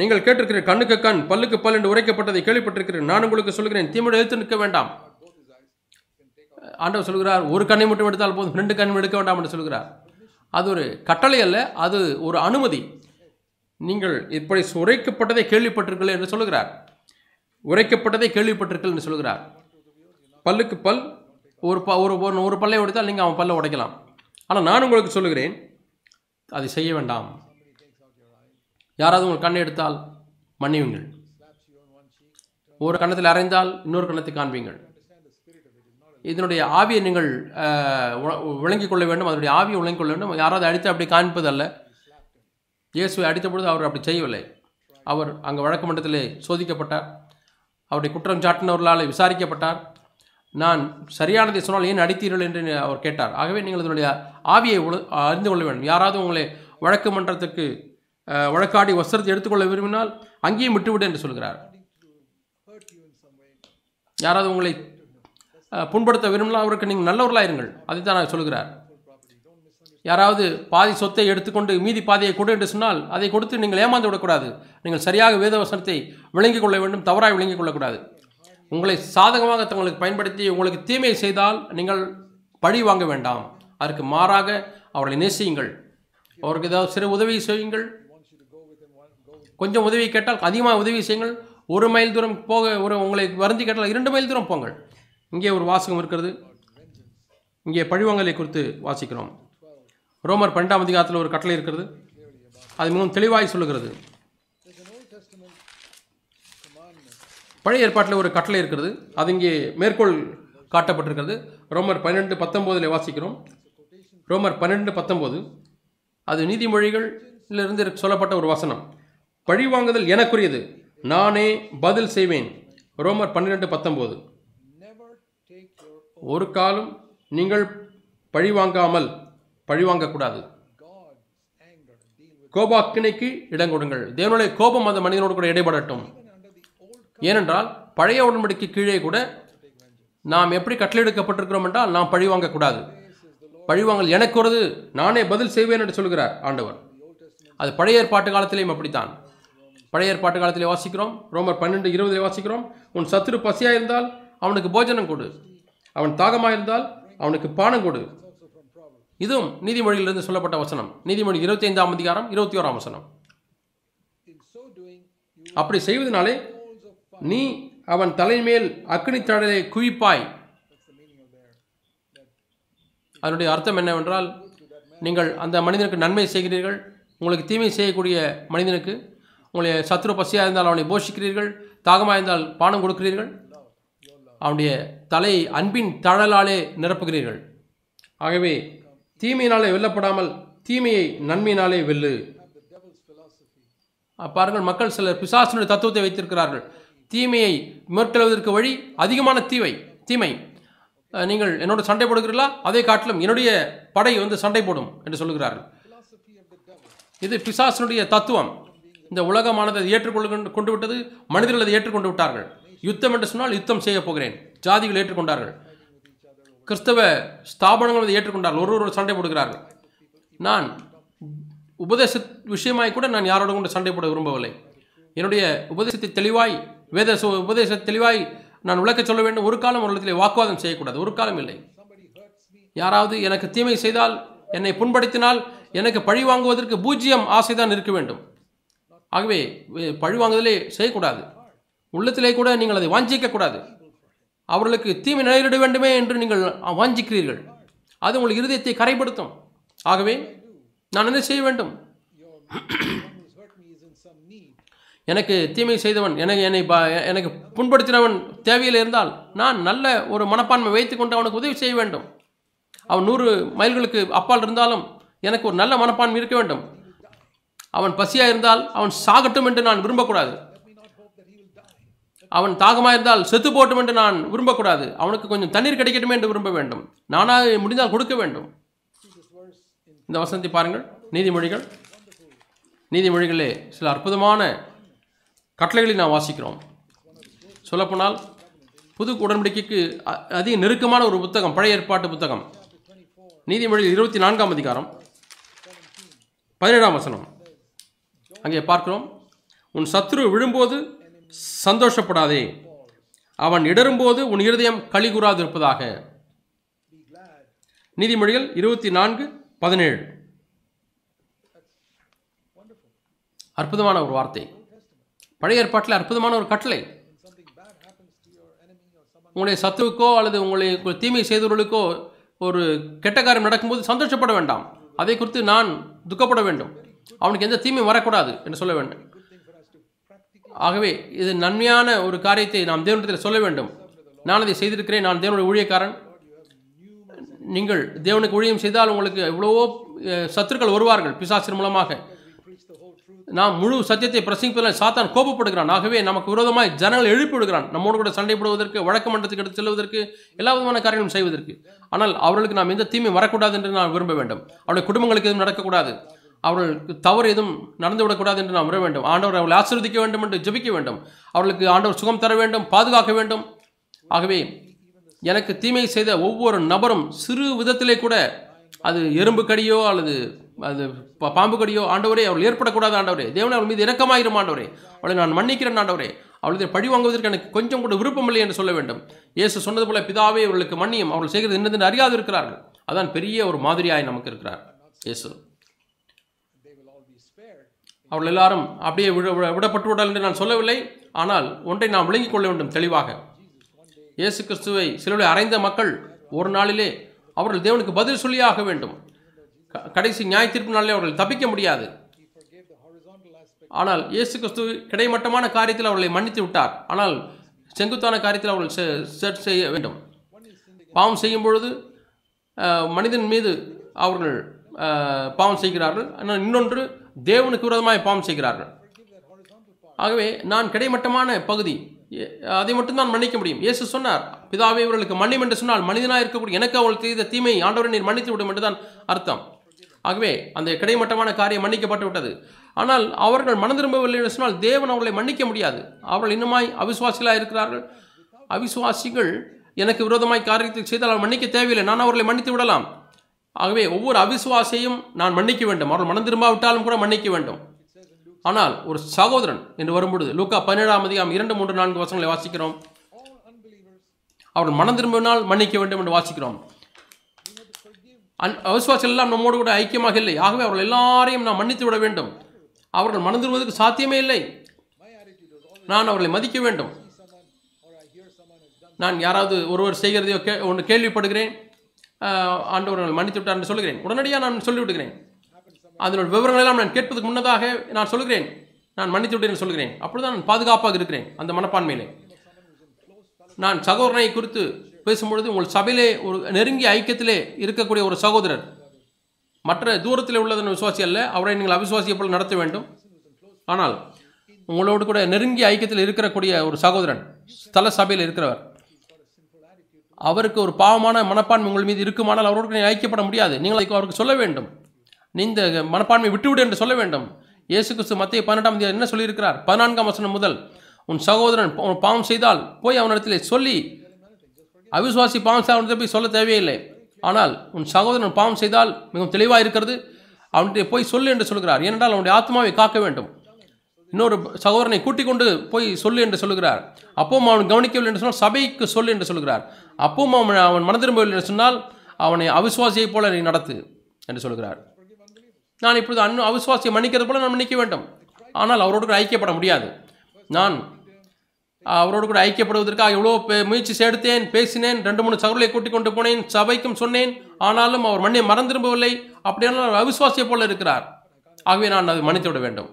நீங்கள் கேட்டிருக்கிற கண்ணுக்கு கண் பல்லுக்கு பல் என்று உரைக்கப்பட்டதை கேள்விப்பட்டிருக்கிறேன், நான் உங்களுக்கு சொல்கிறேன், தீமையை எதிர்த்து நிற்க வேண்டாம். ஆண்டவர் சொல்கிறார், ஒரு கண்ணை மட்டும் எடுத்தால் போதும், ரெண்டு கண்ணும் எடுக்க வேண்டாம் என்று சொல்கிறார். அது ஒரு கட்டளை அல்ல, அது ஒரு அனுமதி. நீங்கள் இப்படி உரைக்கப்பட்டதை கேள்விப்பட்டிருக்கிறீர்கள் என்று சொல்கிறார். உரைக்கப்பட்டதை கேள்விப்பட்டிருக்கிறீர்கள் என்று சொல்கிறார். பல்லுக்கு பல், ஒரு ப ஒரு ஒரு பல்லை உடைத்தால் நீங்கள் அவன் பல்லை உடைக்கலாம். ஆனால் நான் உங்களுக்கு சொல்கிறேன், அதை செய்ய வேண்டாம். யாராவது உங்கள் கண்ணை எடுத்தால் மன்னியுங்கள். ஒரு கண்ணத்தில் அரைந்தால் இன்னொரு கண்ணத்தை காண்பீங்கள். இதனுடைய ஆவியை நீங்கள் விளங்கிக் கொள்ள வேண்டும், அதனுடைய ஆவியை விளங்கிக் கொள்ள வேண்டும். யாராவது அடித்து அப்படி காண்பது அல்ல. இயேசுவை அடித்த பொழுது அவர் அப்படி செய்யவில்லை. அவர் அங்கே வழக்கு மன்றத்திலே சோதிக்கப்பட்டார், அவருடைய குற்றம் சாட்டினவர்களால் விசாரிக்கப்பட்டார். நான் சரியானதை சொன்னால் ஏன் அடித்தீர்கள் என்று அவர் கேட்டார். ஆகவே நீங்கள் இதனுடைய ஆவியை அறிந்து கொள்ள வேண்டும். யாராவது உங்களை வழக்கு மன்றத்துக்கு வழக்காடி வஸ்திரத்தை எடுத்துக்கொள்ள விரும்பினால் அங்கேயும் விட்டுவிடு என்று சொல்கிறார். யாராவது உங்களை புண்படுத்த விரும்பினால் அவருக்கு நீங்கள் நல்லவர்களாயிருங்கள், அதைத்தான் நான் சொல்கிறார். யாராவது பாதி சொத்தை எடுத்துக்கொண்டு மீதி பாதியை கொடு என்று சொன்னால் அதை கொடுத்து நீங்கள் ஏமாந்து விடக்கூடாது. நீங்கள் சரியாக வேத வசனத்தை விளங்கிக் கொள்ள வேண்டும், தவறாக விளங்கிக் கொள்ளக்கூடாது. உங்களை சாதகமாக தங்களுக்கு பயன்படுத்தி உங்களுக்கு தீமையை செய்தால் நீங்கள் பழி வாங்க வேண்டாம். அதற்கு மாறாக அவர்களை நேசியுங்கள். அவருக்கு ஏதாவது சிறு உதவி செய்யுங்கள். கொஞ்சம் உதவி கேட்டால் அதிகமாக உதவி செய்யுங்கள். ஒரு மைல் தூரம் போக ஒரு உங்களை வருந்தி கேட்டால் இரண்டு மைல் தூரம் போங்கள். இங்கே ஒரு வாசகம் இருக்கிறது. இங்கே பழிவாங்கலை குறித்து வாசிக்கிறோம். ரோமர் பன்னெண்டாம் அதிகாரத்தில் ஒரு கட்டளை இருக்கிறது, அது மிகவும் தெளிவாய் சொல்லுகிறது. பழைய ஏற்பாட்டில் ஒரு கட்டளை இருக்கிறது, அது இங்கே மேற்கோள் காட்டப்பட்டிருக்கிறது. ரோமர் பன்னெண்டு பத்தொம்போதில் வாசிக்கிறோம். ரோமர் பன்னெண்டு பத்தொம்போது அது நீதிமொழிகளிலிருந்து சொல்லப்பட்ட ஒரு வசனம். பழிவாங்குதல் எனக்குரியது, நானே பதில் செய்வேன். ரோமர் பன்னிரெண்டு பத்தொம்போது. ஒரு காலம் நீங்கள் பழிவாங்காமல் பழிவாங்கக்கூடாது. கோபாக்கினைக்கு இடம் கொடுங்கள். தேவனுடைய கோபம் அந்த மனிதனோடு கூட இடைபடட்டும். ஏனென்றால் பழைய உடன்படிக்கை கீழே கூட நாம் எப்படி கட்டளையிடப்பட்டிருக்கிறோம் என்றால் நாம் பழிவாங்கக்கூடாது. பழிவாங்கல் எனக்குறது, நானே பதில் செய்வேன் என்று சொல்கிறார் ஆண்டவர். அது பழைய ஏற்பாட்டு காலத்திலேயும் அப்படித்தான். பழைய ஏற்பாட்டு காலத்திலே வாசிக்கிறோம். ரோமர் பன்னெண்டு இருபதிலே வாசிக்கிறோம். உன் சத்துரு பசியாக இருந்தால் அவனுக்கு போஜனம் கொடு, அவன் தாகமாக இருந்தால் அவனுக்கு பானம் கொடு. இதுவும் நீதிமொழியிலிருந்து சொல்லப்பட்ட வசனம். நீதிமொழி இருபத்தி ஐந்தாம் அதிகாரம் இருபத்தி ஓராம் வசனம். அப்படி செய்வதனாலே நீ அவன் தலைமேல் அக்னித்தழலை குவிப்பாய். அதனுடைய அர்த்தம் என்னவென்றால், நீங்கள் அந்த மனிதனுக்கு நன்மை செய்கிறீர்கள், உங்களுக்கு தீமை செய்யக்கூடிய மனிதனுக்கு. உங்களை சத்ரு பசியாக இருந்தால் அவனை போஷிக்கிறீர்கள், தாகமாக இருந்தால் பானம் கொடுக்கிறீர்கள், அவனுடைய தலையை அன்பின் தழலாலே நிரப்புகிறீர்கள். ஆகவே தீமையினாலே வெல்லப்படாமல் தீமையை நன்மையினாலே வெல்லு. பாருங்கள், மக்கள் சிலர் பிசாசனுடைய தத்துவத்தை வைத்திருக்கிறார்கள். தீமையை மேற்கொள்வதற்கு வழி அதிகமான தீவை தீமை. நீங்கள் என்னோட சண்டை போடுகிறீர்களா, அதை காட்டிலும் என்னுடைய படை வந்து சண்டை போடும் என்று சொல்கிறார்கள். இது பிசாசனுடைய தத்துவம். இந்த உலகமானது ஏற்றுக்கொண்டு கொண்டு விட்டது. மனிதர்கள் அதை ஏற்றுக்கொண்டு விட்டார்கள். யுத்தம் என்று சொன்னால் யுத்தம் செய்ய போகிறேன். ஜாதிகள் ஏற்றுக்கொண்டார்கள். கிறிஸ்தவ ஸ்தாபனங்கள் அதை ஏற்றுக்கொண்டார்கள். ஒரு ஒரு சண்டை போடுகிறார்கள். நான் உபதேச விஷயமாய் கூட நான் யாரோட கொண்டு சண்டை போட விரும்பவில்லை. என்னுடைய உபதேசத்தை தெளிவாய் வேத உபதேச தெளிவாய் நான் விளக்க சொல்ல வேண்டும். ஒரு காலம் ஒரு இடத்திலே வாக்குவாதம் செய்யக்கூடாது. ஒரு காலம் இல்லை. யாராவது எனக்கு தீமை செய்தால், என்னை புண்படுத்தினால் எனக்கு பழி வாங்குவதற்கு பூஜ்ஜியம் ஆசைதான் இருக்க வேண்டும். ஆகவே பழி வாங்குதலே செய்யக்கூடாது. உள்ளத்திலே கூட நீங்கள் அதை வாஞ்சிக்கக்கூடாது. அவர்களுக்கு தீமை நேரிட வேண்டுமே என்று நீங்கள் வாஞ்சிக்கிறீர்கள். அது உங்கள் இருதயத்தை கரைப்படுத்தும். ஆகவே நான் என்ன செய்ய வேண்டும்? எனக்கு தீமை செய்தவன், எனக்கு என்னை எனக்கு புண்படுத்தினவன் தேவையில் இருந்தால் நான் நல்ல ஒரு மனப்பான்மை வைத்துக்கொண்டு அவனுக்கு உதவி செய்ய வேண்டும். அவன் நூறு மைல்களுக்கு அப்பால் இருந்தாலும் எனக்கு ஒரு நல்ல மனப்பான்மை இருக்க வேண்டும். அவன் பசியாக இருந்தால் அவன் சாகட்டும் என்று நான் விரும்பக்கூடாது. அவன் தாகமாக இருந்தால் செத்து போட்டும் என்று நான் விரும்பக்கூடாது. அவனுக்கு கொஞ்சம் தண்ணீர் கிடைக்கட்டுமே என்று விரும்ப வேண்டும். நானாக முடிந்தால் கொடுக்க வேண்டும். இந்த வசனத்தை பாருங்கள். நீதிமொழிகள் நீதிமொழிகளே சில அற்புதமான கட்டளைகளை நான் வாசிக்கிறோம். சொல்லப்போனால் புது உடன்படிக்கைக்கு அதிக நெருக்கமான ஒரு புத்தகம் பழைய ஏற்பாட்டு புத்தகம். நீதிமொழி இருபத்தி நான்காம் அதிகாரம் பதினேழாம் வசனம் அங்கே பார்க்கிறோம். உன் சத்துரு விழும்போது சந்தோஷப்படாதே, அவன் இடரும்போது உன் இருதயம் களி கூறாது இருப்பதாக. நீதிமொழிகள் இருபத்தி நான்கு பதினேழு. அற்புதமான ஒரு வார்த்தை. பழைய ஏற்பாட்டில் அற்புதமான ஒரு கட்டளை. உங்களுடைய சத்துருக்கோ அல்லது உங்களுக்கு தீமை செய்தவர்களுக்கோ ஒரு கெட்ட காரியம் நடக்கும்போது சந்தோஷப்பட வேண்டாம். அதை குறித்து நான் துக்கப்பட வேண்டும். அவனுக்கு எந்த தீமையும் வரக்கூடாது என்று சொல்ல வேண்டும். ஆகவே இது நன்மையான ஒரு காரியத்தை நாம் தேவனிடத்தில் சொல்ல வேண்டும். நான் அதை செய்திருக்கிறேன், நான் தேவனுடைய ஊழியக்காரன். நீங்கள் தேவனுக்கு ஊழியம் செய்தால் உங்களுக்கு எவ்வளவோ சத்துருக்கள் வருவார்கள் பிசாசின் மூலமாக. நாம் முழு சத்தியத்தை பிரசங்கிப்பதில் சாத்தான் கோபப்படுகிறான். ஆகவே நமக்கு விரோதமாக ஜனங்கள் எழுப்பிவிடுகிறான், நம்மோடு கூட சண்டை போடுவதற்கு, வழக்கு மன்றத்துக்கு எடுத்து செல்வதற்கு, எல்லா விதமான காரியங்களும் செய்வதற்கு. ஆனால் அவர்களுக்கு நாம் எந்த தீமை வரக்கூடாது என்று நாம் விரும்ப வேண்டும். அவருடைய குடும்பங்களுக்கு எதுவும் நடக்கக்கூடாது, அவர்களுக்கு தவறு எதுவும் நடந்துவிடக்கூடாது என்று நாம் விரும்ப வேண்டும். ஆண்டவர் அவர்களை ஆசீர்வதிக்க வேண்டும் என்று ஜெபிக்க வேண்டும். அவர்களுக்கு ஆண்டவர் சுகம் தர வேண்டும், பாதுகாக்க வேண்டும். ஆகவே எனக்கு தீமை செய்த ஒவ்வொரு நபரும் சிறு விதத்திலே கூட, அது எறும்பு கடியோ அல்லது அது பாம்பு கடியோ, ஆண்டவரே அவள் ஏற்படக்கூடாது. ஆண்டவரே தேவன் அவள் மீது இரக்கமாயிரும். ஆண்டவரே அவளை நான் மன்னிக்கிறேன். ஆண்டவரே அவளுக்கு பழி வாங்குவதற்கு எனக்கு கொஞ்சம் கூட விருப்பமில்லை என்று சொல்ல வேண்டும். இயேசு சொன்னது போல, பிதாவே அவர்களுக்கு மன்னியும், அவள் செய்கிறது என்னது அறியாது இருக்கிறார்கள். அதான் பெரிய ஒரு மாதிரியாய் நமக்கு இருக்கிறார் இயேசு. அவள் எல்லாரும் அப்படியே விடப்பட்டு விடல் என்று நான் சொல்லவில்லை, ஆனால் ஒன்றை நாம் விளங்கிக் கொள்ள வேண்டும் தெளிவாக. இயேசு கிறிஸ்துவை சிலுவையில் அறைந்த மக்கள் ஒரு நாளிலே அவர்கள் தேவனுக்கு பதில் சொல்லியாக வேண்டும். கடைசி நியாய தீர்ப்பு நாளிலே அவர்கள் தப்பிக்க முடியாது. ஆனால் இயேசு கிறிஸ்து கிடைமட்டமான காரியத்தில் அவர்களை மன்னித்து விட்டார். ஆனால் செங்குத்தான காரியத்தில் அவர்கள் செய்ய வேண்டும். பாவம் செய்யும் பொழுது மனிதன் மீது அவர்கள் பாவம் செய்கிறார்கள், ஆனால் இன்னொன்று தேவனுக்கு விரோதமாய் பாவம் செய்கிறார்கள். ஆகவே நான் கிடைமட்டமான பகுதி, அதை மட்டும் தான் மன்னிக்க முடியும். இயேசு சொன்னார், பிதாவே இவர்களுக்கு மன்னியும் என்று சொன்னால் மனிதனாக இருக்கக்கூடிய எனக்கு அவள் செய்த தீமை ஆண்டவரை நீர் மன்னித்து விடும் என்று தான் அர்த்தம். ஆகவே அந்த கிடைமட்டமான காரியம் மன்னிக்கப்பட்டு விட்டது. ஆனால் அவர்கள் மனம் திரும்பவில்லை என்று சொன்னால் தேவன் அவர்களை மன்னிக்க முடியாது. அவர்கள் இன்னுமாய் அவிசுவாசிகளாக இருக்கிறார்கள். அவிசுவாசிகள் எனக்கு விரோதமாய் காரியத்தை செய்தால் அவர்கள் மன்னிக்க தேவையில்லை, நான் அவர்களை மன்னித்து விடலாம். ஆகவே ஒவ்வொரு அவிசுவாசியையும் நான் மன்னிக்க வேண்டும், அவர்கள் மனம் திரும்பாவிட்டாலும் கூட மன்னிக்க வேண்டும். ஆனால் ஒரு சகோதரன் என்று வரும்பொழுது லூக்கா பதினேழாம் அதிகாரம் இரண்டு மூன்று நான்கு வசனங்களை வாசிக்கிறோம். அவர்கள் மனம் திரும்பினால் மன்னிக்க வேண்டும் என்று வாசிக்கிறோம். அவிசுவாசிகள் எல்லாம் நம்மோடு கூட ஐக்கியமாக இல்லை. ஆகவே அவர்கள் எல்லாரையும் நாம் மன்னித்து விட வேண்டும். அவர்கள் மனம் திரும்புவதற்கு சாத்தியமே இல்லை. நான் அவர்களை மதிக்க வேண்டும். நான் யாராவது ஒருவர் செய்கிறதையோ கே ஒன்று கேள்விப்படுகிறேன், ஆண்டவர்கள் மன்னித்து விட்டார் என்று சொல்கிறேன், உடனடியாக நான் சொல்லிவிடுகிறேன். அதனுடைய விவரங்களெல்லாம் நான் கேட்பதற்கு முன்னதாக நான் சொல்கிறேன், நான் மன்னித்து விட்டேன் சொல்கிறேன். அப்படிதான் நான் பாதுகாப்பாக இருக்கிறேன். அந்த மனப்பான்மையிலே நான் சகோதரனை குறித்து பேசும்பொழுது, உங்கள் சபையிலே ஒரு நெருங்கிய ஐக்கியத்திலே இருக்கக்கூடிய ஒரு சகோதரர், மற்ற தூரத்தில் உள்ளதன் விசுவாசி அல்ல, அவரை நீங்கள் அவிசுவாசியை போல் நடத்த வேண்டும். ஆனால் உங்களோடு கூட நெருங்கிய ஐக்கியத்தில் இருக்கக்கூடிய ஒரு சகோதரன், ஸ்தல சபையில் இருக்கிறவர், அவருக்கு ஒரு பாவமான மனப்பான்மை உங்கள் மீது இருக்குமானால் அவரோடு நீங்கள் ஐக்கியப்பட முடியாது. நீங்கள் அவருக்கு சொல்ல வேண்டும், நீ இந்த மனப்பான்மை விட்டுவிடு என்று சொல்ல வேண்டும். இயேசு கிறிஸ்து மத்திய பதினெட்டாம் தேதி என்ன சொல்லியிருக்கிறார்? பதினான்காம் வசனம் முதல், உன் சகோதரன் பாவம் செய்தால் போய் அவனிடத்திலே சொல்லி, அவிசுவாசி பாவம் செய்ய அவனிடத்தில் போய் சொல்ல தேவையில்லை, ஆனால் உன் சகோதரன் பாவம் செய்தால் மிகவும் தெளிவாக இருக்கிறது, அவனுடைய போய் சொல்லு என்று சொல்கிறார். ஏனென்றால் அவனுடைய ஆத்மாவை காக்க வேண்டும். இன்னொரு சகோதரனை கூட்டிக் கொண்டு போய் சொல்லு என்று சொல்கிறார். அப்பவும் அவன் கவனிக்கவில்லை என்று சொன்னால் சபைக்கு சொல்லு என்று சொல்கிறார். அப்பவும் அவன் அவன் மனம் திரும்பவில்லை என்று சொன்னால் அவனை அவிசுவாசியை போல நீ நடத்து என்று சொல்கிறார். நான் இப்பொழுது அன்னும் அவிசுவாசியை மன்னிக்கிறது போல நான் மன்னிக்க வேண்டும். ஆனால் அவரோடு கூட ஐக்கியப்பட முடியாது. நான் அவரோடு கூட ஐக்கியப்படுவதற்காக எவ்வளோ முயற்சி எடுத்தேன், பேசினேன், ரெண்டு மூணு சகோதரர்களை கூட்டிக் கொண்டு போனேன், சபைக்கும் சொன்னேன், ஆனாலும் அவர் மண்ணை மனம் திரும்பவில்லை. அப்படியானால் அவிசுவாசியை போல இருக்கிறார். ஆகவே நான் அதை மன்னித்து விட வேண்டும்.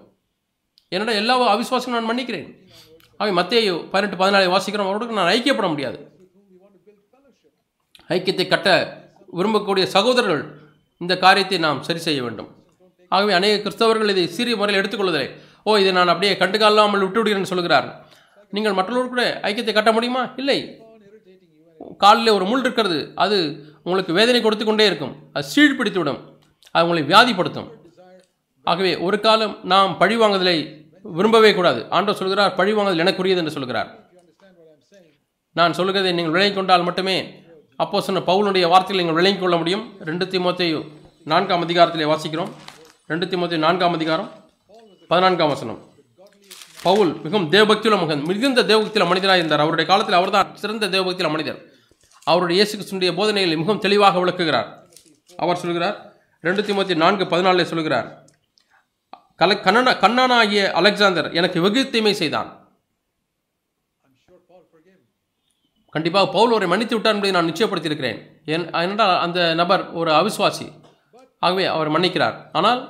என்னோட எல்லா அவிசுவாசியும் நான் மன்னிக்கிறேன். ஆகவே மத்திய பதினெட்டு பதினாலு வாசிக்கிறோம், அவரோடு நான் ஐக்கியப்பட முடியாது. ஐக்கியத்தை கட்ட விரும்பக்கூடிய சகோதரர்கள் இந்த காரியத்தை நாம் சரி செய்ய வேண்டும். ஆகவே அநேக கிறிஸ்தவர்கள் இதை சீரிய முறையில் எடுத்துக்கொள்வதில்லை. ஓ, இதை நான் அப்படியே கண்டுக்காமல் விட்டு விடுகிறேன் சொல்கிறார். நீங்கள் மற்றவர்கள் கூட ஐக்கியத்தை கட்ட முடியுமா? இல்லை. காலில் ஒரு முள் இருக்கிறது, அது உங்களுக்கு வேதனை கொடுத்து கொண்டே இருக்கும், அது சீழ் பிடித்து விடும், அது உங்களை வியாதிப்படுத்தும். ஆகவே ஒரு காலம் நாம் பழி வாங்குதலை விரும்பவே கூடாது. ஆண்டவர் சொல்கிறார், பழி வாங்குதல் எனக்குரியது என்று சொல்கிறார். நான் சொல்கிறதை நீங்கள் விளங்கிக் கொண்டால் மட்டுமே அப்போ சொன்ன பவுலுடைய வார்த்தைகளை நீங்கள் விளங்கிக் கொள்ள முடியும். ரெண்டு தீமோத்தேயு நான்காம் அதிகாரத்திலே வாசிக்கிறோம். ரெண்டு தீமோத்தேயு நான்காம் அதிகாரம் பதினான்காம் வசனம். பவுல் மிகவும் தேவபக்தியுள்ள மகன், மிகுந்த தேவபக்தியுள்ள மனிதராக இருந்தார். அவருடைய காலத்தில் அவர்தான் சிறந்த தேவபக்தியுள்ள மனிதர். அவருடைய இயேசு கிறிஸ்துவின் போதனைகளை மிகவும் தெளிவாக விளக்குகிறார். அவர் சொல்கிறார், ரெண்டு தீமோத்தேயு நான்கு பதினாலே சொல்கிறார், கல கண்ணன கண்ணனாகிய அலெக்சாண்டர் எனக்கு வெகு தீமை செய்தான். கண்டிப்பாக பவுல் அவரை மன்னித்து விட்டார் என்பதை நான் நிச்சயப்படுத்தியிருக்கிறேன். என் என்றால் அந்த நபர் ஒரு அவிசுவாசி. ஆகவே அவர் மன்னிக்கிறார். ஆனால்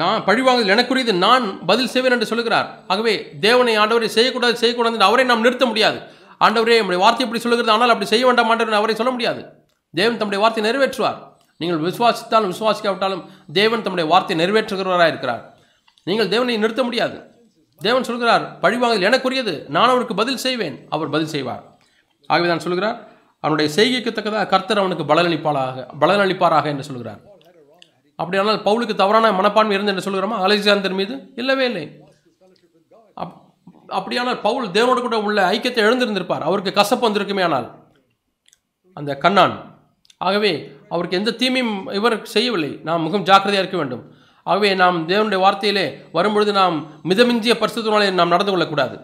நான் பழிவாங்குதல் எனக்குரியது, நான் பதில் செய்வேன் என்று சொல்கிறார். ஆகவே தேவனை ஆண்டவரை செய்யக்கூடாது செய்யக்கூடாது என்று அவரை நாம் நிறுத்த முடியாது. ஆண்டவரே நம்முடைய வார்த்தை இப்படி சொல்கிறது, ஆனால் அப்படி செய்ய வேண்டாம் ஆண்டவர் அவரை சொல்ல முடியாது. தேவன் தம்முடைய வார்த்தையை நிறைவேற்றுவார். நீங்கள் விசுவாசித்தாலும் விசுவாசிக்காவிட்டாலும் தேவன் தம்முடைய வார்த்தையை நிறைவேற்றுகிறவராக இருக்கிறார். நீங்கள் தேவனை நிறுத்த முடியாது. தேவன் சொல்கிறார், பழிவாங்கல் எனக்குரியது, நான் அவருக்கு பதில் செய்வேன், அவர் பதில் செய்வார். ஆகவே தான் சொல்கிறார், அவனுடைய செய்கைக்கு தக்கதாக கர்த்தர் அவனுக்கு பலனளிப்பாளாக பலனளிப்பாராக என்று சொல்கிறார். அப்படியானால் பவுலுக்கு தவறான மனப்பான்மை இருந்து என்று சொல்கிறோமா அலெக்சாண்டர் மீது? இல்லவே இல்லை. அப் அப்படியானால் பவுல் தேவனோடு கூட உள்ள ஐக்கியத்தை எழுந்திருந்திருப்பார். அவருக்கு கசப்பு வந்திருக்குமே ஆனால் அந்த கண்ணான். ஆகவே அவருக்கு எந்த தீமையும் இவர் செய்யவில்லை. நாம் மிகவும் ஜாக்கிரதையாக இருக்க வேண்டும். ஆகவே நாம் தேவனுடைய வார்த்தையிலே வரும்பொழுது நாம் மிதமிஞ்சிய பரிசுத்தத்தினாலே நாம் நடந்து கொள்ளக்கூடாது.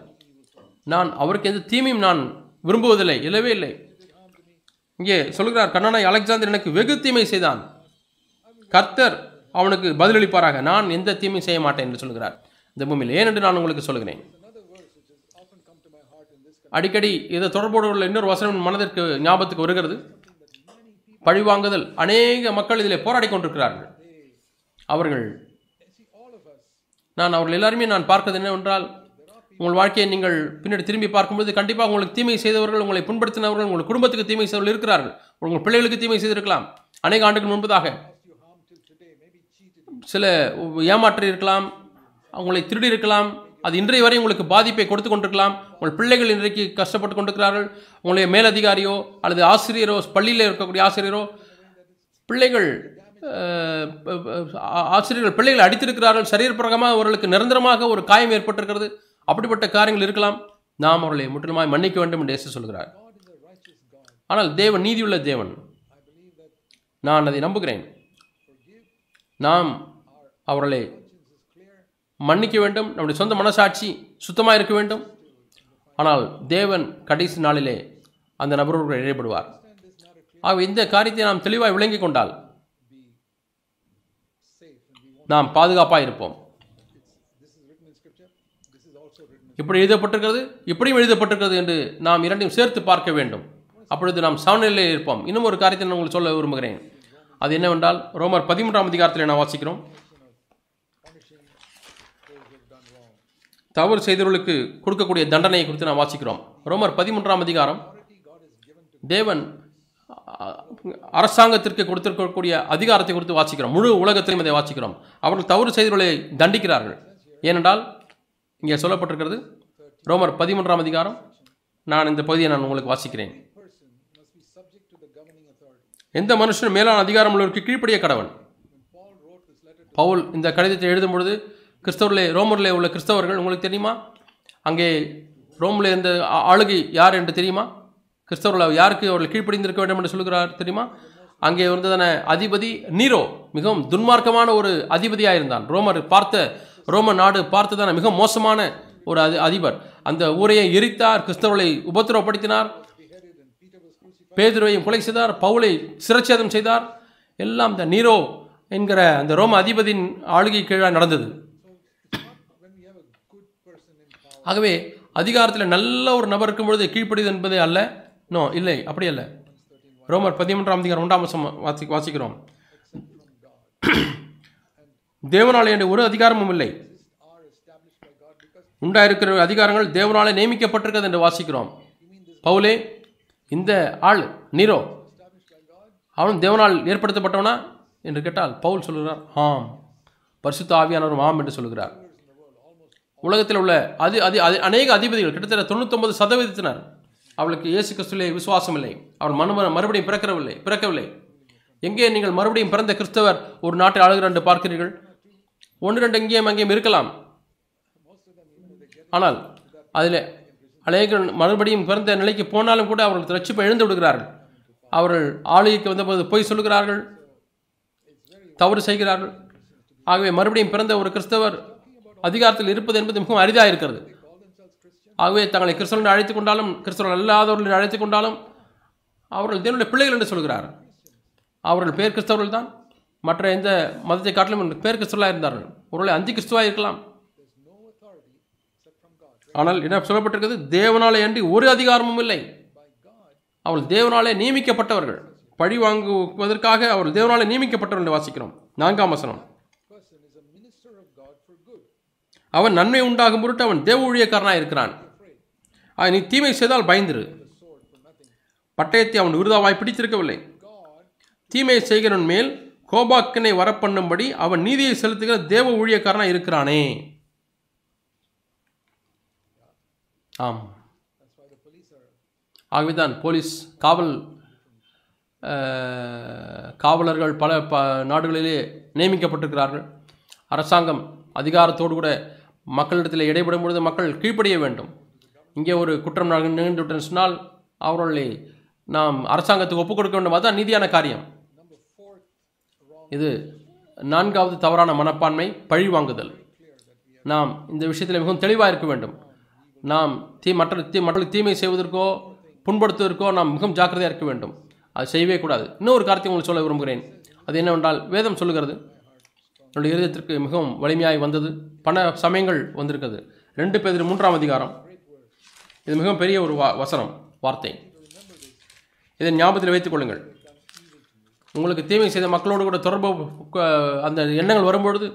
நான் அவருக்கு எந்த தீமையும் நான் விரும்புவதில்லை, இல்லவே இல்லை. இங்கே சொல்கிறார், கண்ணனாய் அலெக்சாண்டர் எனக்கு வெகு தீமை செய்தான், கர்த்தர் அவனுக்கு பதிலளிப்பாராக, நான் எந்த தீமையும் செய்ய மாட்டேன் என்று சொல்கிறார் இந்த பூமியில். ஏனென்று நான் உங்களுக்கு சொல்கிறேன். அடிக்கடி இது தொடர்போடு உள்ள இன்னொரு வசனம் மனதிற்கு ஞாபகத்துக்கு வருகிறது. பழிவாங்குதல். அநேக மக்கள் இதிலே போராடி கொண்டிருக்கிறார்கள். அவர்கள் நான் அவர்கள் எல்லாருமே நான் பார்க்கிறது என்னவென்றால், உங்கள் வாழ்க்கையை நீங்கள் பின்னாடி திரும்பி பார்க்கும்போது கண்டிப்பாக உங்களுக்கு தீமை செய்தவர்கள், உங்களை புண்படுத்தினவர்கள், உங்கள் குடும்பத்துக்கு தீமை செய்தவர்கள் இருக்கிறார்கள். உங்கள் பிள்ளைகளுக்கு தீமை செய்திருக்கலாம். அநேக ஆண்டுகள் முன்பதாக சில ஏமாற்றி இருக்கலாம், அவங்களை திருடி இருக்கலாம். அது இன்றைய வரை உங்களுக்கு பாதிப்பை கொடுத்து கொண்டிருக்கலாம். உங்கள் பிள்ளைகள் இன்றைக்கு கஷ்டப்பட்டு கொண்டிருக்கிறார்கள். உங்களுடைய மேலதிகாரியோ அல்லது ஆசிரியரோ, பள்ளியில் இருக்கக்கூடிய ஆசிரியரோ, பிள்ளைகள் ஆசிரியர்கள் பிள்ளைகள் அடித்திருக்கிறார்கள். சரீரப்பிரகமாக அவர்களுக்கு நிரந்தரமாக ஒரு காயம் ஏற்பட்டிருக்கிறது. அப்படிப்பட்ட காரியங்கள் இருக்கலாம். நாம் அவர்களை முற்றிலுமாய் மன்னிக்க வேண்டும் என்று இயேசு சொல்கிறார். ஆனால் தேவன் நீதியுள்ள தேவன். நான் அதை நம்புகிறேன். நாம் அவர்களை மன்னிக்க வேண்டும். நம்முடைய சொந்த மனசாட்சி சுத்தமாக இருக்க வேண்டும். ஆனால் தேவன் கடைசி நாளிலே அந்த நபரோடு இடைபடுவார். ஆகவே இந்த காரியத்தை நாம் தெளிவாக விளங்கி கொண்டால் நாம் பாதுகாப்பாக இருப்போம். இப்படி எழுதப்பட்டிருக்கிறது, இப்படியும் எழுதப்பட்டிருக்கிறது என்று நாம் இரண்டையும் சேர்த்து பார்க்க வேண்டும். அப்பொழுது நாம் சமநிலையில் இருப்போம். இன்னும் ஒரு காரியத்தை நான் உங்களுக்கு சொல்ல விரும்புகிறேன். அது என்னவென்றால், ரோமர் பதிமூன்றாம் அதிகாரத்தில் நாம் வாசிக்கிறோம், தவறு செய்தவர்களுக்கு கொடுக்கக்கூடிய தண்டனையை குறித்து நாம் வாசிக்கிறோம். ரோமர் பதிமூன்றாம் அதிகாரம், தேவன் அரசாங்கத்திற்கு கொடுத்திருக்கக்கூடிய அதிகாரத்தை குறித்து வாசிக்கிறோம். முழு உலகத்திலும் இதை வாசிக்கிறோம். அவர்கள் தவறு செய்தவர்களை தண்டிக்கிறார்கள். ஏனென்றால் இங்கே சொல்லப்பட்டிருக்கிறது, ரோமர் பதிமூன்றாம் அதிகாரம், நான் இந்த பகுதியை நான் உங்களுக்கு வாசிக்கிறேன். எந்த மனுஷனும் மேலான அதிகாரம் உள்ளவருக்கு கீழ்ப்படிய கடவன். பவுல் இந்த கடிதத்தை எழுதும்பொழுது கிறிஸ்தவர்களே, ரோமரில் உள்ள கிறிஸ்தவர்கள், உங்களுக்கு தெரியுமா, அங்கே ரோமில் இருந்த ஆளுகை யார் என்று தெரியுமா? கிறிஸ்தவர்கள் யாருக்கு அவர்கள் கீழ்ப்படிந்திருக்க வேண்டும் என்று சொல்கிறார் தெரியுமா? அங்கே இருந்ததான அதிபதி நீரோ மிகவும் துன்மார்க்கமான ஒரு அதிபதியாக இருந்தான். ரோமர் பார்த்த ரோம நாடு பார்த்ததான மிக மோசமான ஒரு அதி அதிபர் அந்த ஊரையை எரித்தார், கிறிஸ்தவர்களை உபத்திரவப்படுத்தினார், பேதுருவையும் கொலை செய்தார், பவுலை சிரச்சேதம் செய்தார். எல்லாம் இந்த நீரோ என்கிற அந்த ரோம அதிபதியின் ஆளுகை கீழாக நடந்தது. ஆகவே அதிகாரத்தில் நல்ல ஒரு நபர் இருக்கும் பொழுது கீழ்ப்படிது என்பதே அல்ல. நோ, இல்லை, அப்படி அல்ல. ரோமர் பதிமூன்றாம் அதிகாரம் ஒன்றாம் வசம் வாசி வாசிக்கிறோம் தேவனாலே என்ற ஒரு அதிகாரமும் இல்லை, உண்டாயிருக்கிற அதிகாரங்கள் தேவனாலே நியமிக்கப்பட்டிருக்கிறது என்று வாசிக்கிறோம். பவுலே, இந்த ஆள் நீரோ அவன் தேவனால் ஏற்படுத்தப்பட்டவனா என்று கேட்டால் பவுல் சொல்கிறார், ஆம், பரிசுத்த ஆவியானவரும் ஆம் என்று சொல்கிறார். உலகத்தில் உள்ள அதி அதி அதி அநேக அதிபதிகள், கிட்டத்தட்ட தொண்ணூத்தொம்பது சதவீதத்தினர் அவளுக்கு இயேசு கிறிஸ்துவிலே விசுவாசம் இல்லை. அவள் மனு மறுபடியும் பிறக்கவில்லை பிறக்கவில்லை எங்கே நீங்கள் மறுபடியும் பிறந்த கிறிஸ்தவர் ஒரு நாட்டை ஆளுகிறார் என்று பார்க்கிறீர்கள். ஒன்று ரெண்டு எங்கேயும் அங்கேயும் இருக்கலாம். ஆனால் அதில் அநேக மறுபடியும் பிறந்த நிலைக்கு போனாலும் கூட அவர்கள் ரட்சிப்பை எழுந்து விடுகிறார்கள். அவர்கள் ஆளுகைக்கு வந்தபோது பொய் சொல்கிறார்கள், தவறு செய்கிறார்கள். ஆகவே மறுபடியும் பிறந்த ஒரு கிறிஸ்தவர் அதிகாரத்தில் இருப்பது என்பது மிகவும் அரிதாக இருக்கிறது. ஆகவே தங்களை கிறிஸ்தவர்கள் அழைத்துக் கொண்டாலும், கிறிஸ்தவர்கள் அல்லாதவர்களை அழைத்துக் கொண்டாலும், அவர்கள் தேவனுடைய பிள்ளைகள் என்று சொல்கிறார். அவர்கள் பேர் கிறிஸ்தவர்கள் தான், மற்ற எந்த மதத்தை காட்டிலும் பேர் கிறிஸ்தவர்களாக இருந்தார்கள். ஒருவேளை அஞ்சு கிறிஸ்துவாக இருக்கலாம். ஆனால் என்ன சொல்லப்பட்டிருக்கிறது, தேவனாலே அன்றி ஒரு அதிகாரமும் இல்லை. அவர்கள் தேவனாலே நியமிக்கப்பட்டவர்கள். பழி வாங்குவதற்காக அவர்கள் தேவனாலே நியமிக்கப்பட்டவர்கள் என்று வாசிக்கிறோம். நான்காம் வசனம், அவன் நன்மை உண்டாகும் பொருட்டு அவன் தேவ ஊழியக்காரனாக இருக்கிறான். நீ தீமை செய்தால் பயந்திரு. பட்டயத்தை அவன் விருதாவாய் பிடித்திருக்கவில்லை. தீமையை செய்கிறவன் மேல் கோபாக்கினை வரப்பண்ணும்படி அவன் நீதியை செலுத்துகிற தேவ ஊழியக்காரனா இருக்கிறானே. ஆம், ஆகவேதான் போலீஸ் காவல் காவலர்கள் பல ப நாடுகளிலே நியமிக்கப்பட்டிருக்கிறார்கள். அரசாங்கம் அதிகாரத்தோடு கூட மக்களிடத்தில் இடைபடும் பொழுது மக்கள் கீழ்ப்படிய வேண்டும். இங்கே ஒரு குற்றம் நிகழ்ந்துவிட்டேன்னு சொன்னால் அவர்களை நாம் அரசாங்கத்துக்கு ஒப்புக் கொடுக்க வேண்டும். அதுதான் நீதியான காரியம். இது நான்காவது தவறான மனப்பான்மை, பழி வாங்குதல். நாம் இந்த விஷயத்தில் மிகவும் தெளிவாக இருக்க வேண்டும். நாம் தீ மற்ற தீ மற்ற தீமை செய்வதற்கோ புண்படுத்துவதற்கோ நாம் மிகவும் ஜாக்கிரதையாக இருக்க வேண்டும். அது செய்யவே கூடாது. இன்னொரு காரியத்தை உங்களுக்கு சொல்ல விரும்புகிறேன். அது என்னவென்றால், வேதம் சொல்லுகிறது, என்னுடைய இருதயத்திற்கு மிகவும் வலிமையாய் வந்தது, பண சமயங்கள் வந்திருக்கிறது. ரெண்டு பேர் மூன்றாம் அதிகாரம், இது மிகவும் பெரிய ஒரு வா வசனம் வார்த்தை. இதை ஞாபகத்தில் வைத்துக் கொள்ளுங்கள். உங்களுக்கு தீமை செய்த மக்களோடு கூட தொடர்பு அந்த எண்ணங்கள் வரும்பொழுது,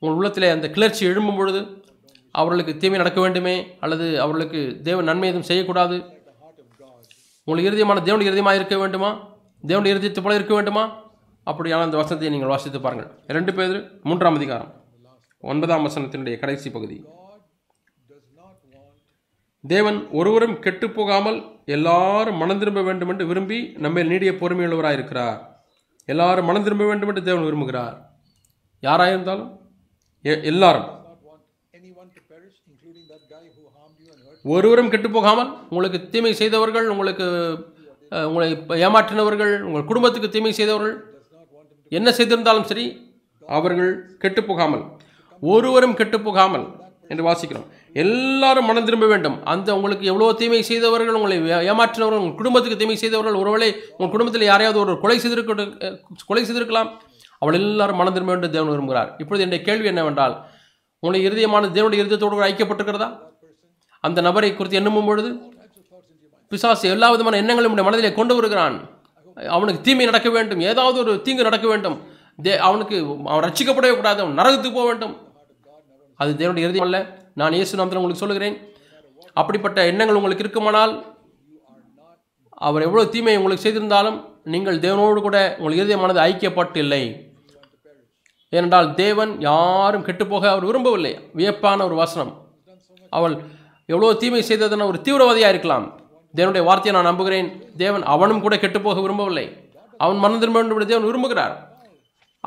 உங்கள் உள்ளத்தில் அந்த கிளர்ச்சி எழும்பும் பொழுது, அவர்களுக்கு தீமை நடக்க வேண்டுமே அல்லது அவர்களுக்கு தேவ நன்மை எதுவும் செய்யக்கூடாது, உங்களுக்கு இறுதியமான தேவனுடைய இறுதியமாக இருக்க வேண்டுமா, தேவனுடைய இறுதியத்தை போல இருக்க வேண்டுமா, அப்படியான அந்த வசனத்தை நீங்கள் வாசித்து பாருங்கள். ரெண்டு பேர் மூன்றாம் அதிகாரம் ஒன்பதாம் வசனத்தினுடைய கடைசி பகுதி. தேவன் ஒருவரும் கெட்டு போகாமல் எல்லாரும் மனம் திரும்ப வேண்டும் என்று விரும்பி நம்ம நீடிய பொறுமையுள்ளவராக இருக்கிறார். எல்லாரும் மனம் திரும்ப வேண்டும் என்று தேவன் விரும்புகிறார். யாராயிருந்தாலும் எல்லாரும், ஒருவரும் கெட்டு போகாமல், உங்களுக்கு தீமை செய்தவர்கள், உங்களுக்கு உங்களை ஏமாற்றினவர்கள், உங்கள் குடும்பத்துக்கு தீமை செய்தவர்கள் என்ன செய்திருந்தாலும் சரி, அவர்கள் கெட்டு போகாமல், ஒருவரும் கெட்டு போகாமல் என்று வாசிக்கிறோம். எல்லாரும் மனம் திரும்ப வேண்டும். அந்த உங்களுக்கு எவ்வளோ தீமை செய்தவர்கள், உங்களை ஏமாற்றினவர்கள், உங்கள் குடும்பத்துக்கு தீமை செய்தவர்கள், ஒருவேளை உங்கள் குடும்பத்தில் யாரையாவது ஒரு கொலை செய்திருக்க கொலை செய்திருக்கலாம், அவள் எல்லாரும் மனம் திரும்ப வேண்டும் தேவன் விரும்புகிறார். இப்பொழுது என்னுடைய கேள்வி என்னவென்றால், உங்களுடைய இருதயமான தேவனுடைய இருதயத்தோடு ஐக்கியப்பட்டிருக்கிறதா? அந்த நபரை குறித்து எண்ணும் பொழுது பிசாசு எல்லா விதமான எண்ணங்களும் நம்முடைய மனதிலே கொண்டு வருகிறான். அவனுக்கு தீமை நடக்க வேண்டும், ஏதாவது ஒரு தீங்கு நடக்க வேண்டும், தே அவனுக்கு அவன் ரட்சிக்கப்படவே கூடாது, அவன் நரகத்துக்கு போக வேண்டும். அது தேவனுடைய இறுதியம் அல்ல. நான் இயேசு நாமத்தில் உங்களுக்கு சொல்கிறேன், அப்படிப்பட்ட எண்ணங்கள் உங்களுக்கு இருக்குமானால், அவர் எவ்வளோ தீமையை உங்களுக்கு செய்திருந்தாலும், நீங்கள் தேவனோடு கூட உங்கள் இறுதியமானது ஐக்கியப்பட்டில்லை. ஏனென்றால் தேவன் யாரும் கெட்டுப்போக அவர் விரும்பவில்லை. வியப்பான ஒரு வசனம். அவள் எவ்வளோ தீமை செய்ததுன்னா ஒரு தீவிரவாதியாக இருக்கலாம். தேவனுடைய வார்த்தையை நான் நம்புகிறேன். தேவன் அவனும் கூட கெட்டுப்போக விரும்பவில்லை. அவன் மனம் திரும்ப வேண்டும் தேவன் விரும்புகிறார்.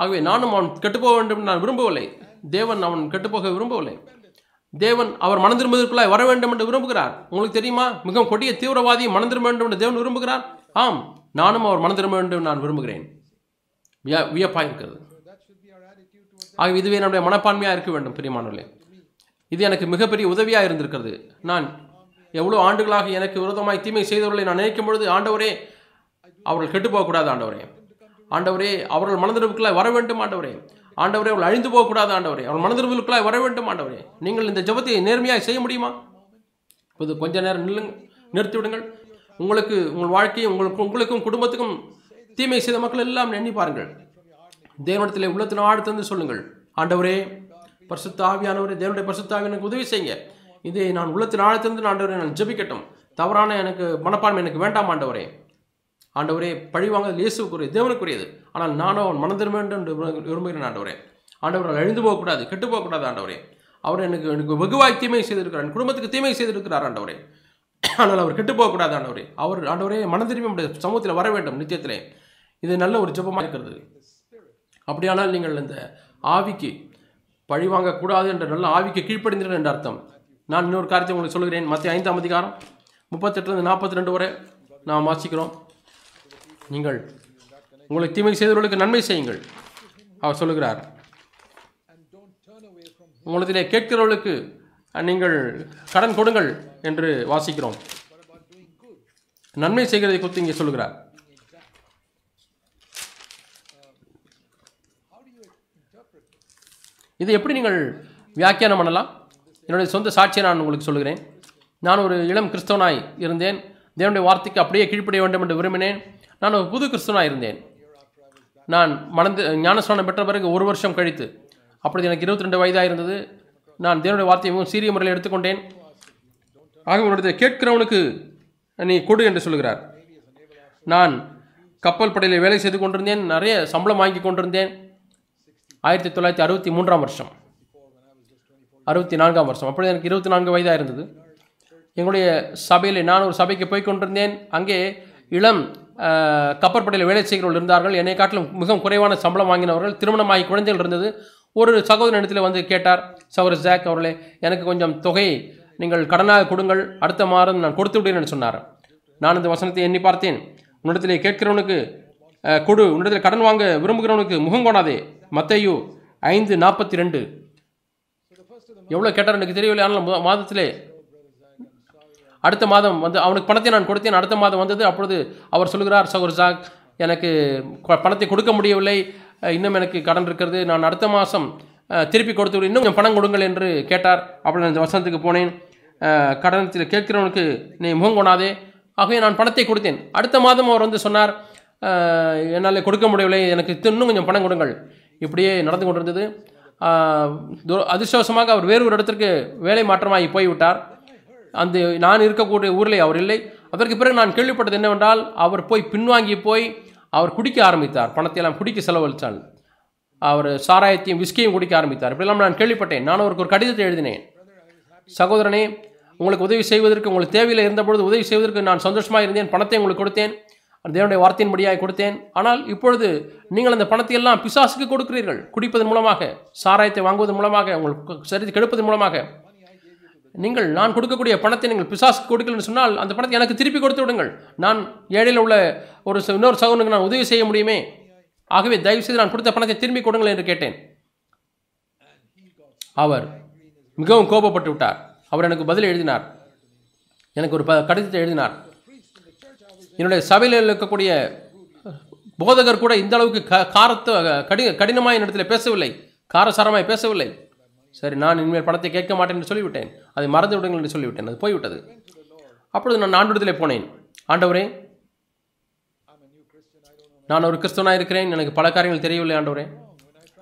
ஆகவே நானும் அவன் கெட்டுப்போக வேண்டும் நான் விரும்பவில்லை. தேவன் அவன் கெட்டுப்போக விரும்பவில்லை. தேவன் அவர் மனம் திரும்புவதற்குள்ளாய் வர வேண்டும் என்று விரும்புகிறார். உங்களுக்கு தெரியுமா, மிகவும் கொடிய தீவிரவாதியை மனம் திரும்ப வேண்டும் என்று தேவன் விரும்புகிறார். ஆம், நானும் அவர் மனம் திரும்ப வேண்டும் நான் விரும்புகிறேன். வியப்பாக இருக்கிறது. ஆகவே இதுவே நம்முடைய மனப்பான்மையாக இருக்க வேண்டும் பிரியமானவர்களே. இது எனக்கு மிகப்பெரிய உதவியாக இருந்திருக்கிறது. நான் எவ்வளோ ஆண்டுகளாக எனக்கு விரோதமாய் தீமை செய்தவர்களை நான் நினைக்கும் பொழுது, ஆண்டவரே அவர்கள் கெட்டுப்போகக்கூடாது, ஆண்டவரே ஆண்டவரே அவர்கள் மனதிற்குள்ளாய் வர வேண்டும், ஆண்டவரே ஆண்டவரே அவள் அழிந்து போகக்கூடாது, ஆண்டவரே அவள் மனதிற்குள்ளாய் வர வேண்டும், ஆண்டவரே. நீங்கள் இந்த ஜெபத்தை நேர்மையாக செய்ய முடியுமா? இப்போது கொஞ்ச நேரம் நில்லுங்க, நிறுத்திவிடுங்கள். உங்களுக்கு உங்கள் வாழ்க்கையும் உங்களுக்கு உங்களுக்கும் குடும்பத்துக்கும் தீமை செய்த மக்கள் எல்லாம் எண்ணி பாருங்கள். தேவனிடத்தில் உள்ளத்தின் ஆழ்த்தந்து சொல்லுங்கள், ஆண்டவரே பரிசுத்த ஆவியானவரே, தேவனுடைய பரிசுத்த ஆவியானவருக்கு உதவி செய்யுங்க. இதை நான் உள்ளத்தின் ஆழத்திலிருந்து ஆண்டவரே நான் ஜெபிக்கட்டும். தவறான எனக்கு மனப்பான்மை எனக்கு வேண்டாம் ஆண்டவரே. ஆண்டவரே பழிவாங்குதல் இயேசுக்குரிய தேவனுக்குரியது. ஆனால் நானும் அவன் மனம் திரும்ப வேண்டும் என்று விரும்புகிறேன் ஆண்டவரே. ஆண்டவர்கள் அழிந்து போகக்கூடாது, கெட்டு போகக்கூடாது ஆண்டவரே. அவர் எனக்கு எனக்கு வெகுவாய் தீமை செய்திருக்கிறார், என் குடும்பத்துக்கு தீமை செய்திருக்கிறார் ஆண்டவரே. ஆனால் அவர் கெட்டு போகக்கூடாது ஆண்டவரே. அவர் ஆண்டவரே மனம் திரும்பி நம்முடைய சமூகத்தில் வர வேண்டும் நித்தியத்திலே. இது நல்ல ஒரு ஜெபமாக இருக்கிறது. அப்படியானால் நீங்கள் இந்த ஆவிக்கு பழிவாங்கக்கூடாது என்ற நல்ல ஆவிக்கு கீழ்ப்படிந்தீர்கள் என்ற அர்த்தம். நான் இன்னொரு காரியத்தை உங்களுக்கு சொல்கிறேன். மத்திய ஐந்தாம் அதிகாரம் முப்பத்தெட்டுலேருந்து நாற்பத்தி ரெண்டு வரை நாம் வாசிக்கிறோம். நீங்கள் உங்களுக்கு தீமை செய்தவர்களுக்கு நன்மை செய்யுங்கள் அவர் சொல்லுகிறார். உங்களதிலே கேட்கிறவர்களுக்கு நீங்கள் கடன் கொடுங்கள் என்று வாசிக்கிறோம். நன்மை செய்கிறதை குறித்து இங்கே சொல்லுகிறார். இதை எப்படி நீங்கள் வியாக்கியானம் பண்ணலாம்? என்னுடைய சொந்த சாட்சியை நான் உங்களுக்கு சொல்கிறேன். நான் ஒரு இளம் கிறிஸ்தவனாய் இருந்தேன். தேவனுடைய வார்த்தைக்கு அப்படியே கீழ்ப்படிய வேண்டும் என்று விரும்பினேன். நான் ஒரு புது கிறிஸ்தவனாக இருந்தேன். நான் மனந்து ஞானஸ்நானம் பெற்ற பிறகு ஒரு வருஷம் கழித்து, அப்படி எனக்கு இருபத்தி ரெண்டு வயதாக இருந்தது. நான் தேவனுடைய வார்த்தையை மிகவும் சீரிய முறையில் எடுத்துக்கொண்டேன். ஆக உன்னுடைய கேட்கிறவனுக்கு நீ கொடு என்று சொல்கிறார். நான் கப்பல் படையில் வேலை செய்து கொண்டிருந்தேன், நிறைய சம்பளம் வாங்கி கொண்டிருந்தேன். ஆயிரத்தி தொள்ளாயிரத்தி அறுபத்தி மூன்றாம் வருஷம் அறுபத்தி நான்காம் வருஷம் அப்படி எனக்கு இருபத்தி நான்கு வயதாக இருந்தது. எங்களுடைய சபையில் நான் ஒரு சபைக்கு போய் கொண்டிருந்தேன். அங்கே இளம் கப்பற்படையில் வேலை செய்கிறவர்கள் இருந்தார்கள். என்னை காட்டிலும் மிகவும் குறைவான சம்பளம் வாங்கினவர்கள். திருமணமாகி குழந்தைகள் இருந்தது. ஒரு சகோதரன் இடத்துல வந்து கேட்டார், சகோதரர் ஜாக் அவர்களே, எனக்கு கொஞ்சம் தொகையை நீங்கள் கடனாக கொடுங்கள், அடுத்த மாதம் நான் கொடுத்து விடுறேன்னு சொன்னார். நான் இந்த வசனத்தை எண்ணி பார்த்தேன். உன்னிடத்தில் கேட்கிறவனுக்கு கொடு, உன்னிடத்தில் கடன் வாங்க விரும்புகிறவனுக்கு முகம் கொடாதே. மத்திய ஐந்து நாற்பத்தி ரெண்டு எவ்வளோ கேட்டார் எனக்கு தெரியவில்லை. ஆனால் மாதத்திலே அடுத்த மாதம் வந்து அவனுக்கு பணத்தை நான் கொடுத்தேன். அடுத்த மாதம் வந்தது. அப்பொழுது அவர் சொல்கிறார், சகோதர் ஜாக், எனக்கு பணத்தை கொடுக்க முடியவில்லை, இன்னும் எனக்கு கடன் இருக்கிறது, நான் அடுத்த மாதம் திருப்பி கொடுத்து இன்னும் பணம் கொடுங்கள் என்று கேட்டார். அப்படி நான் இந்த வசனத்துக்கு போனேன். கடனத்தில் கேட்கிறவனுக்கு நீ முகம் கொடாதே. ஆகவே நான் பணத்தை கொடுத்தேன். அடுத்த மாதம் அவர் வந்து சொன்னார், என்னால் கொடுக்க முடியவில்லை, எனக்கு இன்னும் கொஞ்சம் பணம் கொடுங்கள். இப்படியே நடந்து கொண்டிருந்தது. அதிர்ஷ்டவசமாக அவர் வேறு ஒரு இடத்திற்கு வேலை மாற்றமாகி போய்விட்டார். அந்த நான் இருக்கக்கூடிய ஊரில் அவர் இல்லை. அதற்கு பிறகு நான் கேள்விப்பட்டது என்னவென்றால், அவர் போய் பின்வாங்கி போய் அவர் குடிக்க ஆரம்பித்தார். பணத்தை எல்லாம் குடிக்க செலவழித்தாள். அவர் சாராயத்தையும் விஸ்கியையும் குடிக்க ஆரம்பித்தார். இப்படிலாம் நான் கேள்விப்பட்டேன். நான் அவருக்கு ஒரு கடிதத்தை எழுதினேன். சகோதரனே, உங்களுக்கு உதவி செய்வதற்கு, உங்களுக்கு தேவையில் இருந்தபொழுது உதவி செய்வதற்கு நான் சந்தோஷமாக இருந்தேன். பணத்தை உங்களுக்கு கொடுத்தேன், தேவனுடைய வார்த்தையின்படியாக கொடுத்தேன். ஆனால் இப்பொழுது நீங்கள் அந்த பணத்தை எல்லாம் பிசாசுக்கு கொடுக்கிறீர்கள். குடிப்பதன் மூலமாக, சாராயத்தை வாங்குவதன் மூலமாக, உங்களுக்கு சரி கெடுப்பதன் மூலமாக நீங்கள் நான் கொடுக்கக்கூடிய பணத்தை நீங்கள் பிசாசுக்கு கொடுக்கலன்னு சொன்னால் அந்த பணத்தை எனக்கு திருப்பி கொடுத்து விடுங்கள். நான் ஏழையில் உள்ள ஒரு இன்னொரு சகோதரனுக்கு நான் உதவி செய்ய முடியுமே. ஆகவே தயவுசெய்து நான் கொடுத்த பணத்தை திரும்பி கொடுங்கள் என்று கேட்டேன். அவர் மிகவும் கோபப்பட்டு விட்டார். அவர் எனக்கு பதில் எழுதினார், எனக்கு ஒரு கடிதத்தை எழுதினார். என்னுடைய சபையில் இருக்கக்கூடிய போதகர் கூட இந்த அளவுக்கு க காரத்து கடி கடினமாக என்னிடத்துல பேசவில்லை, காரசாரமாய் பேசவில்லை. சரி, நான் இனிமேல் பணத்தை கேட்க மாட்டேன் என்று சொல்லிவிட்டேன். அதை மறந்து விடுங்கள் என்று சொல்லிவிட்டேன். அது போய்விட்டது. அப்பொழுது நான் ஆண்டவரிடத்தில் போனேன். ஆண்டவரே, நான் ஒரு கிறிஸ்தவனாக இருக்கிறேன், எனக்கு பல காரியங்கள் தெரியவில்லை. ஆண்டவரே,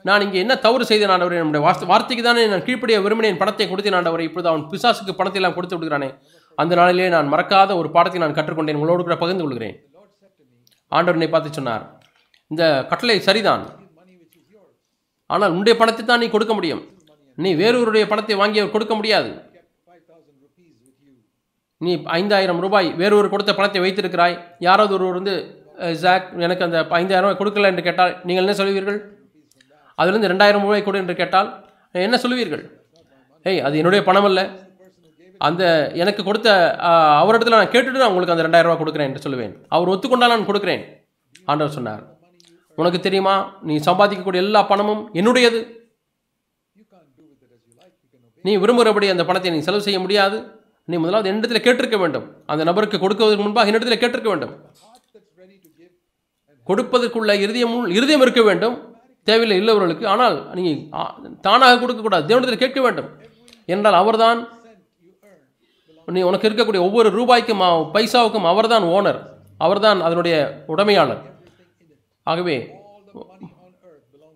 நான் இங்கே என்ன தவறு செய்தேன்? ஆண்டவரே, என்னுடைய வார்த்தைக்கு தானே நான் கீழ்ப்படிய விரும்பினேன், பணத்தை கொடுத்தேன். ஆண்டவரே, இப்பொழுது அவன் பிசாசுக்கு பணத்தை எல்லாம் கொடுத்து விடுகிறானே. அந்த நாளிலே நான் மறக்காத ஒரு பாடத்தை நான் கற்றுக்கொண்டேன். உங்களோடு கூட பகிர்ந்து கொள்கிறேன். ஆண்டவர் என்னை பார்த்து சொன்னார், இந்த கட்டளை சரிதான், ஆனால் உன்னுடைய பணத்தை தான் நீ கொடுக்க முடியும். நீ வேறொருடைய பணத்தை வாங்கி அவர் கொடுக்க முடியாது. நீ ஐந்தாயிரம் ரூபாய் வேறொரு கொடுத்த பணத்தை வைத்திருக்கிறாய். யாராவது ஒருவர் வந்து, ஜாக், எனக்கு அந்த ஐந்தாயிரம் ரூபாய் கொடுக்கல என்று கேட்டால் நீங்கள் என்ன சொல்லுவீர்கள்? அதுலேருந்து ரெண்டாயிரம் ரூபாய் கொடு என்று கேட்டால் என்ன சொல்லுவீர்கள்? ஏய், அது என்னுடைய பணம் அல்ல, அந்த எனக்கு கொடுத்த அவரிடத்தில் நான் கேட்டுட்டு நான் உங்களுக்கு அந்த ரெண்டாயிரம் ரூபாய் கொடுக்குறேன் என்று சொல்லுவேன். அவர் ஒத்துக்கொண்டால் நான் கொடுக்குறேன். ஆண்டவர் சொன்னார், உனக்கு தெரியுமா, நீ சம்பாதிக்கக்கூடிய எல்லா பணமும் என்னுடையது. நீ விரும்புகிறபடி அந்த பணத்தை நீ செலவு செய்ய முடியாது. நீ முதலாவது என்னிடத்துல கேட்டிருக்க வேண்டும். அந்த நபருக்கு கொடுக்குவதற்கு முன்பாக என்னிடத்துல கேட்டிருக்க வேண்டும். கொடுப்பதற்குள்ள இருதயம் இருதயம் இருக்க வேண்டும், தேவையில்லை இல்லவர்களுக்கு. ஆனால் நீங்கள் தானாக கொடுக்கக்கூடாது, தேவனிடத்தில் கேட்க வேண்டும். என்றால் அவர்தான் நீ உனக்கு இருக்கக்கூடிய ஒவ்வொரு ரூபாய்க்கும் பைசாவுக்கும் அவர்தான் ஓனர், அவர்தான் அதனுடைய உடைமையாளர். ஆகவே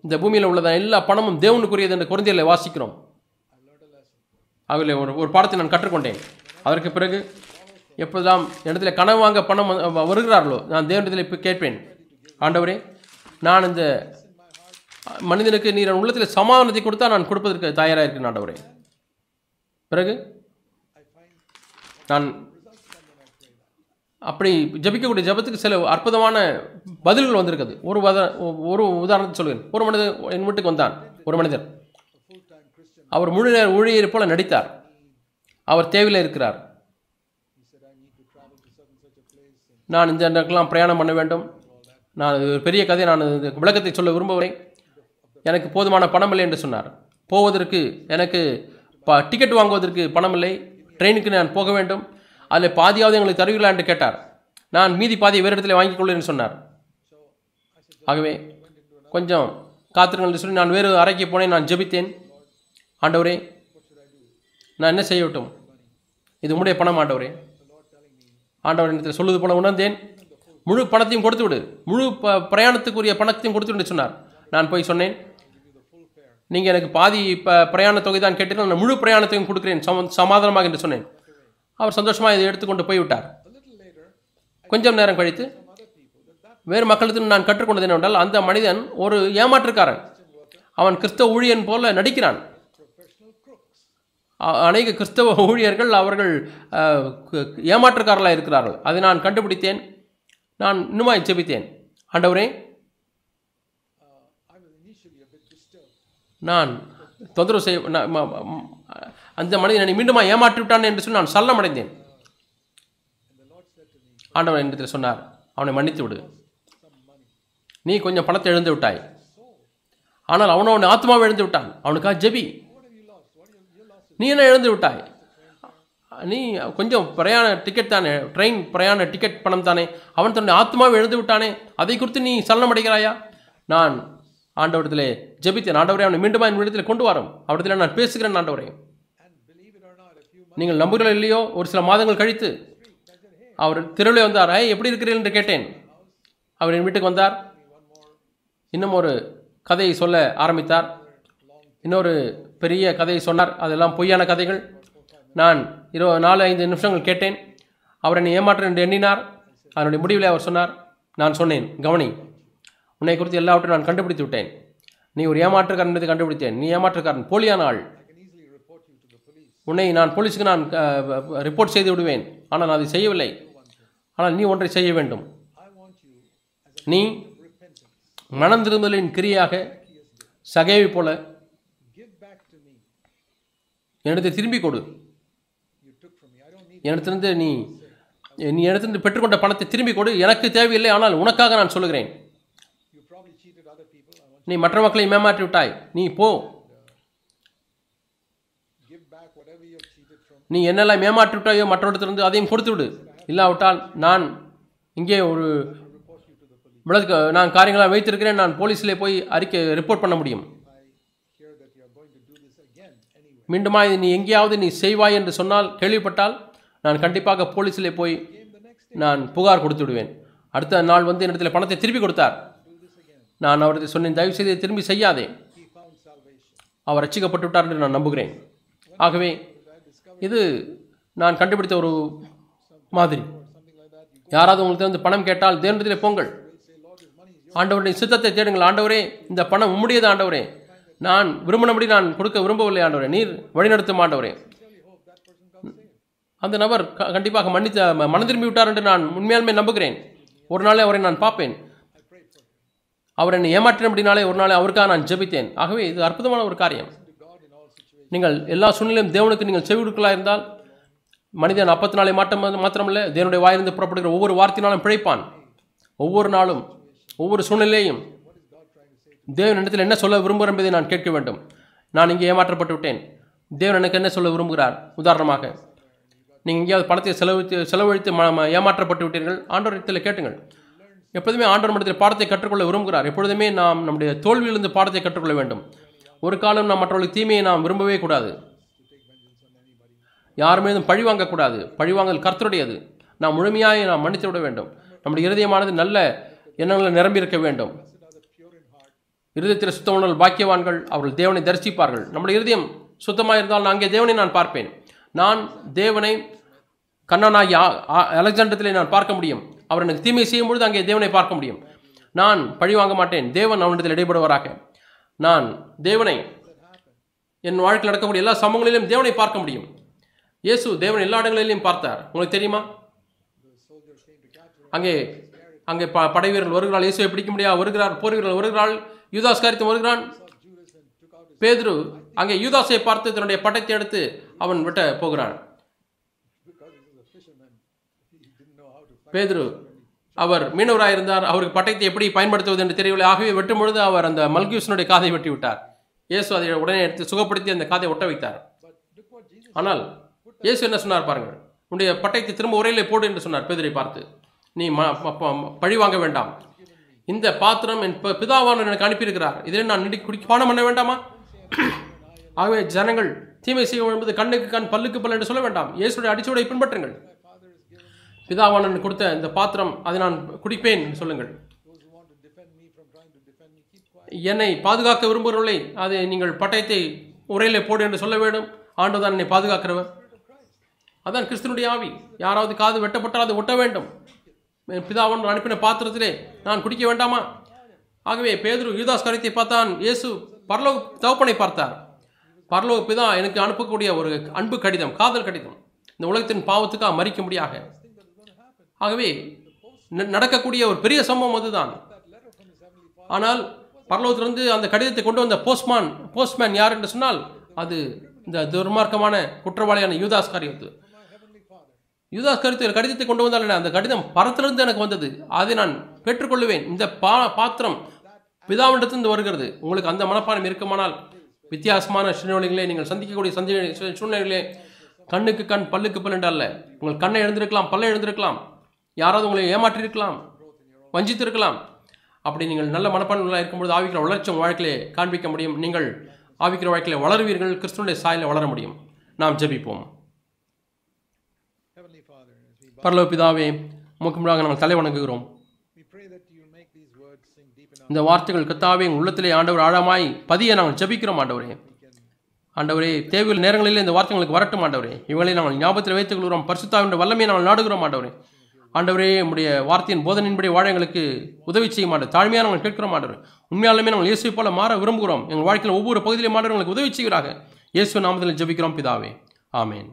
இந்த பூமியில் உள்ளதான் எல்லா பணமும் தேவனுக்குரியது என்று குழந்தைகளை வாசிக்கிறோம். ஆகவே ஒரு ஒரு பாடத்தை நான் கற்றுக்கொண்டேன். அதற்கு பிறகு எப்போதான் இடத்துல கனவு வாங்க பணம் வருகிறார்களோ, நான் தேவனிடத்தில் இப்போ கேட்பேன், ஆண்டவரே, நான் இந்த மனிதனுக்கு நீர் உள்ளத்தில் சமாதானத்தை கொடுத்தா நான் கொடுப்பதற்கு தயாராக இருக்கேன் ஆண்டவரே. பிறகு நான் அப்படி ஜபிக்கக்கூடிய ஜபத்துக்கு சில அற்புதமான பதில்கள் வந்திருக்குது. ஒரு ஒரு உதாரணத்தை சொல்கிறேன். ஒரு மனிதர் என் வீட்டுக்கு வந்தான். ஒரு மனிதர் அவர் முழு நேர ஊழியர் போல நடித்தார். அவர் தேவையில் இருக்கிறார். நான் இந்த இடத்துக்கெல்லாம் பிரயாணம் பண்ண வேண்டும், நான் பெரிய கதையை நான் விளக்கத்தை சொல்ல விரும்புகிறேன், எனக்கு போதுமான பணம் இல்லை என்று சொன்னார். போவதற்கு எனக்கு ப டிக்கெட் வாங்குவதற்கு பணம் இல்லை, ட்ரெயினுக்கு நான் போக வேண்டும், அதில் பாதியாவது எங்களுக்கு தருவீர்களா என்று கேட்டார். நான் மீதி பாதியை வேறு இடத்துல வாங்கிக் கொள்ளுன்னு சொன்னார். ஆகவே கொஞ்சம் காத்திருங்கள் என்று சொல்லி நான் வேறு அறைக்கு போனேன். நான் ஜெபித்தேன், ஆண்டவரே, நான் என்ன செய்யட்டும், இது உடைய பணம் ஆண்டவரே. ஆண்டவர் என்னிடத்தில் சொல்வது போல உணர்ந்தேன், முழு பணத்தையும் கொடுத்து விடு, முழு ப பிரயாணத்துக்குரிய பணத்தையும் கொடுத்து விடுன்னு சொன்னார். நான் போய் சொன்னேன், நீங்கள் எனக்கு பாதி இப்போ பிரயாண தொகை தான் கேட்டீங்கன்னா, நான் முழு பிரயாணத்தையும் கொடுக்குறேன் சமாதானமாக என்று சொன்னேன். அவர் சந்தோஷமாக இதை எடுத்துக்கொண்டு போய்விட்டார். கொஞ்சம் நேரம் கழித்து வேறு மக்களுக்கு நான் கற்றுக்கொண்டது என்னவென்றால், அந்த மனிதன் ஒரு ஏமாற்றுக்காரன், அவன் கிறிஸ்தவ ஊழியன் போல நடிக்கிறான். அநேக கிறிஸ்தவ ஊழியர்கள் அவர்கள் ஏமாற்றுக்காரர்களாக இருக்கிறார்கள். அதை நான் கண்டுபிடித்தேன். நான் இன்னுமாய் ஜெபித்தேன், ஆண்டவரே நான் தொந்தரவு செய்ய அந்த மனிதனை மீண்டுமா ஏமாற்றி விட்டான் என்று சொல்லி நான் சல்லமடைந்தேன். ஆண்டவர் என்னிடத்தில் சொன்னார், அவனை மன்னித்து விடு, நீ கொஞ்சம் பணத்தை எழுந்து விட்டாய், ஆனால் அவனும் அவன் ஆத்மாவை எழுந்து விட்டான், அவனுக்காக ஜெபி. நீ என்ன எழுந்து விட்டாய்? நீ கொஞ்சம் பிரயாண டிக்கெட் தானே, ட்ரெயின் பிரயாண டிக்கெட் பணம் தானே, அவன் தன்னுடைய ஆத்மாவை எழுந்து விட்டானே, அதை குறித்து நீ சலனமடைகிறாயா? நான் ஆண்டவரத்திலே ஜெபித்தேன், ஆண்டவரே அவனை மீண்டும் என் இடத்தில் கொண்டு வரும், அவரிடத்தில் நான் பேசுகிறேன். ஆண்டவரே நீங்கள் நம்புகிறீர்களோ இல்லையோ, ஒரு சில மாதங்கள் கழித்து அவர் திருவிழா வந்தார். ஐ எப்படி இருக்கிறீர்கள் என்று கேட்டேன். அவர் என் வீட்டுக்கு வந்தார், இன்னும் ஒரு கதையை சொல்ல ஆரம்பித்தார், இன்னொரு பெரிய கதையை சொன்னார். அதெல்லாம் பொய்யான கதைகள். நான் இருபது நாலு ஐந்து நிமிஷங்கள் கேட்டேன். அவர் என்னை ஏமாற்ற என்று எண்ணினார். அதனுடைய முடிவில் அவர் சொன்னார், நான் சொன்னேன், கவனி, உன்னை குறித்து எல்லாவற்றையும் நான் கண்டுபிடித்து விட்டேன், நீ ஒரு ஏமாற்றுக்காரன் என்பதை கண்டுபிடித்தேன், நீ ஏமாற்றுக்காரன், போலியான ஆள், உன்னை நான் போலீஸுக்கு நான் ரிப்போர்ட் செய்து விடுவேன். ஆனால் நான் அதை செய்யவில்லை. ஆனால் நீ ஒன்றை செய்ய வேண்டும், நீ மனம் திரும்பலின் கிரியாக சகைவை போல என்னத்தை திரும்பி கொடு, என்னத்திலிருந்து நீ நீ என்னத்திலிருந்து பெற்றுக்கொண்ட பணத்தை திரும்பி கொடு, எனக்கு தேவையில்லை, ஆனால் உனக்காக நான் சொல்லுகிறேன். நீ மற்ற மக்களை ஏமாற்றி விட்டாய், நீ போ, நீ என்னெல்லாம் ஏமாற்றி விட்டாயோ மற்றவற்றிலிருந்து அதையும் கொடுத்து விடு, இல்லாவிட்டால் நான் இங்கே ஒரு விளக்கு நான் காரியங்களாக வைத்திருக்கிறேன், நான் போலீஸிலே போய் அறிக்கை ரிப்போர்ட் பண்ண முடியும். மீண்டுமா இது நீ எங்கேயாவது நீ செய்வாய் என்று சொன்னால், கேள்விப்பட்டால், நான் கண்டிப்பாக போலீஸிலே போய் நான் புகார் கொடுத்து விடுவேன். அடுத்த நாள் வந்து என்னிடத்தில் பணத்தை திருப்பி கொடுத்தார். நான் அவருக்கு சொன்னேன், தயவு செய்து திரும்பி செய்யாதே, அவர் ரட்சிக்கப்பட்டு விட்டார் என்று நான் நம்புகிறேன். ஆகவே இது நான் கண்டுபிடித்த ஒரு மாதிரி. யாராவது உங்களுக்கு வந்து பணம் கேட்டால் தேவனிடத்தில் போங்கள், ஆண்டவருடைய சித்தத்தை தேடுங்கள். ஆண்டவரே இந்த பணம் உம்முடையது, ஆண்டவரே நான் விரும்பினபடி நான் கொடுக்க விரும்பவில்லை, ஆண்டவரே நீர் வழிநடத்தும், ஆண்டவரே அந்த நபர் கண்டிப்பாக மன்னித்து மனம் திரும்பி விட்டார் என்று நான் உண்மையாலுமே நம்புகிறேன். ஒரு நாளே அவரை நான் பார்ப்பேன். அவர் என்னை ஏமாற்றினபடினாலே ஒரு நாளே அவருக்காக நான் ஜெபித்தேன். ஆகவே இது அற்புதமான ஒரு காரியம். நீங்கள் எல்லா சூழ்நிலையும் தேவனுக்கு நீங்கள் செவிடுக்களாக இருந்தால், மனிதன் அப்பத்தினாலே மாற்றம் மாத்திரமில்லை, தேவனுடைய வாயிலிருந்து புறப்படுகிற ஒவ்வொரு வார்த்தையினாலும் பிழைப்பான். ஒவ்வொரு நாளும் ஒவ்வொரு சூழ்நிலையும் தேவன் இடத்தில் என்ன சொல்ல விரும்புகிறேன் என்பதை நான் கேட்க வேண்டும். நான் இங்கே ஏமாற்றப்பட்டு விட்டேன், தேவன் எனக்கு என்ன சொல்ல விரும்புகிறார்? உதாரணமாக, நீங்கள் எங்கேயாவது பணத்தை செலவழித்து செலவழித்து ஏமாற்றப்பட்டு விட்டீர்கள், ஆண்டவர் இடத்தில் கேட்டுங்கள். எப்போதுமே ஆண்டவர் இடத்தில் பாடத்தை கற்றுக்கொள்ள விரும்புகிறார். எப்பொழுதுமே நாம் நம்முடைய தோல்வியிலிருந்து பாடத்தை கற்றுக்கொள்ள வேண்டும். ஒரு காலம் நாம் மற்றவர்களுக்கு தீமையை நாம் விரும்பவே கூடாது. யாருமேதும் பழி வாங்கக்கூடாது. பழிவாங்கல் கர்த்தருடையது. நாம் முழுமையாக நாம் மன்னித்து விட வேண்டும். நம்முடைய இருதயமானது நல்ல எண்ணங்களை நிரம்பி இருக்க வேண்டும். இருதயத்தில் சுத்த உணர்வு பாக்கியவான்கள், அவர்கள் தேவனை தரிசிப்பார்கள். நம்முடைய இருதயம் சுத்தமாக இருந்தால் நான் அங்கே தேவனை நான் பார்ப்பேன். நான் தேவனை கண்ணனாகி அலெக்சாண்டரிலே நான் பார்க்க முடியும். அவர் எனக்கு தீமை செய்யும் பொழுது அங்கே தேவனை பார்க்க முடியும். நான் பழி வாங்க மாட்டேன். தேவன் அவனிடத்தில் இடைபடுவராக. நான் தேவனை என் வாழ்க்கையில் நடக்கக்கூடிய எல்லா சமூகங்களிலும் தேவனை பார்க்க முடியும். இயேசு தேவன் எல்லா இடங்களிலும் பார்த்தார். உங்களுக்கு தெரியுமா? அங்கே அங்கே ப படை வீரர்கள் வருகிறாள், இயேசுவை பிடிக்க முடியாது வருகிறார், போர் வீரர்கள் வருகிறாள், யூதாஸ் காரியத்தில் வருகிறான். பேதுரு அங்கே யூதாஸை பார்த்து தன்னுடைய பட்டத்தை எடுத்து அவன் விட்ட போகிறான். பேதுரு அவர் மீனவராக இருந்தார். அவருக்கு பட்டத்தை எப்படி பயன்படுத்துவது என்று தெரியவில்லை. ஆகவே வெட்டும் பொழுது அவர் அந்த மல்கியூசனுடைய காதை வெட்டி விட்டார். இயேசு அதை உடனே எடுத்து சுகப்படுத்தி அந்த காதை ஒட்ட வைத்தார். ஆனால் இயேசு என்ன சொன்னார் பாருங்கள், உன்னுடைய பட்டத்தை திரும்ப உரையிலே போடு என்று சொன்னார். பேதுரை பார்த்து, நீ பழி வாங்க வேண்டாம், இந்த பாத்திரம் என் பிதாவான எனக்கு அனுப்பியிருக்கிறார், இதில் நான் நிடி குடி பானம் பண்ண வேண்டாமா? ஆகவே ஜனங்கள் தீமை செய்ய என்பது கண்ணுக்கு கண் பல்லுக்கு பல் என்று சொல்ல வேண்டாம். இயேசுடைய அடிச்சோடை பின்பற்றுங்கள். பிதாவானன் கொடுத்த இந்த பாத்திரம், அதை நான் குடிப்பேன் சொல்லுங்கள். என்னை பாதுகாக்க விரும்புகிறவர்களே, அதை நீங்கள் பட்டயத்தை உரையிலே போடு என்று சொல்ல வேண்டும். ஆண்டுதான் என்னை பாதுகாக்கிறவர். அதான் கிறிஸ்துவனுடைய ஆவி. யாராவது காது வெட்டப்பட்டால் அதை ஒட்ட வேண்டும். பிதாவன் அனுப்பின பாத்திரத்திலே நான் குடிக்க வேண்டாமா? ஆகவே பேதுரு யூதாஸ் காரியத்தை பார்த்தான். இயேசு பரலோக தகப்பனை பார்த்தார். பரலோக பிதா எனக்கு அனுப்பக்கூடிய ஒரு அன்பு கடிதம், காதல் கடிதம், இந்த உலகத்தின் பாவத்துக்காக மறிக்க முடியாக. ஆகவே நடக்கக்கூடிய ஒரு பெரிய சம்பவம் அதுதான். ஆனால் பரலோகத்திலிருந்து அந்த கடிதத்தை கொண்டு வந்த போஸ்ட்மேன் போஸ்ட்மேன் யார் என்று சொன்னால் அது இந்த துர்மார்க்கமான குற்றவாளியான யூதாஸ் காரியத்து யூதாஸ் காரியத்தில் கடிதத்தை கொண்டு வந்தால் என்ன, அந்த கடிதம் பரத்திலிருந்து எனக்கு வந்தது, அதை நான் பெற்றுக்கொள்ளுவேன். இந்த பா பாத்திரம் பிதாவிடத்திலிருந்து வருகிறது. உங்களுக்கு அந்த மனப்பானம் இருக்குமானால் வித்தியாசமான சூழ்நிலைகளே நீங்கள் சந்திக்கக்கூடிய சந்த சூழ்நிலைகளே கண்ணுக்கு கண் பல்லுக்கு பல் என்றல்ல. உங்கள் கண்ணை எழுந்திருக்கலாம், பல்லை எழுந்திருக்கலாம், யாராவது உங்களை ஏமாற்றிருக்கலாம், வஞ்சித்திருக்கலாம். அப்படி நீங்கள் நல்ல மனப்பான்மைகளாக இருக்கும்போது ஆவிக்கிற வளர்ச்சி வாழ்க்கையிலே காண்பிக்க முடியும். நீங்கள் ஆவிக்கிற வாழ்க்கையிலே வளருவீர்கள், கிறிஸ்துவனுடைய சாயலில் வளர முடியும். நாம் ஜெபிப்போம். பரலோக பிதாவே, உமக்கு முன்பாக நாங்கள் தலை வணங்குகிறோம். இந்த வார்த்தைகள் கர்த்தாவே உள்ளத்திலே ஆண்டவர் ஆழமாய் பதிய நாங்கள் ஜெபிக்கிறோம். ஆண்டவரே ஆண்டவரே தேவையுள்ள நேரங்களிலே இந்த வார்த்தைகளுக்கு வரட்டும். ஆண்டவரே இவங்களை நாங்கள் ஞாபகத்தில் வைத்துக் கொள்கிறோம். பரிசுத்தாவின் வல்லமையை நாங்கள் நாடுகிறோம். ஆண்டவரே ஆண்டவரே நம்முடைய வார்த்தையின் போதனையின்படி வாழ எங்களுக்கு உதவி செய்ய மாட்டோம். தாழ்மையாக நாங்கள் கேட்கிறோம். ஆண்டவரே உண்மையாலுமே நாங்கள் இயேசுவை போல மாற விரும்புகிறோம். எங்கள் வாழ்க்கையில் ஒவ்வொரு பகுதியிலும் ஆண்டவர் எங்களுக்கு உதவி செய்கிறார்கள். இயேசு நாமத்தில் ஜெபிக்கிறோம் பிதாவே, ஆமேன்.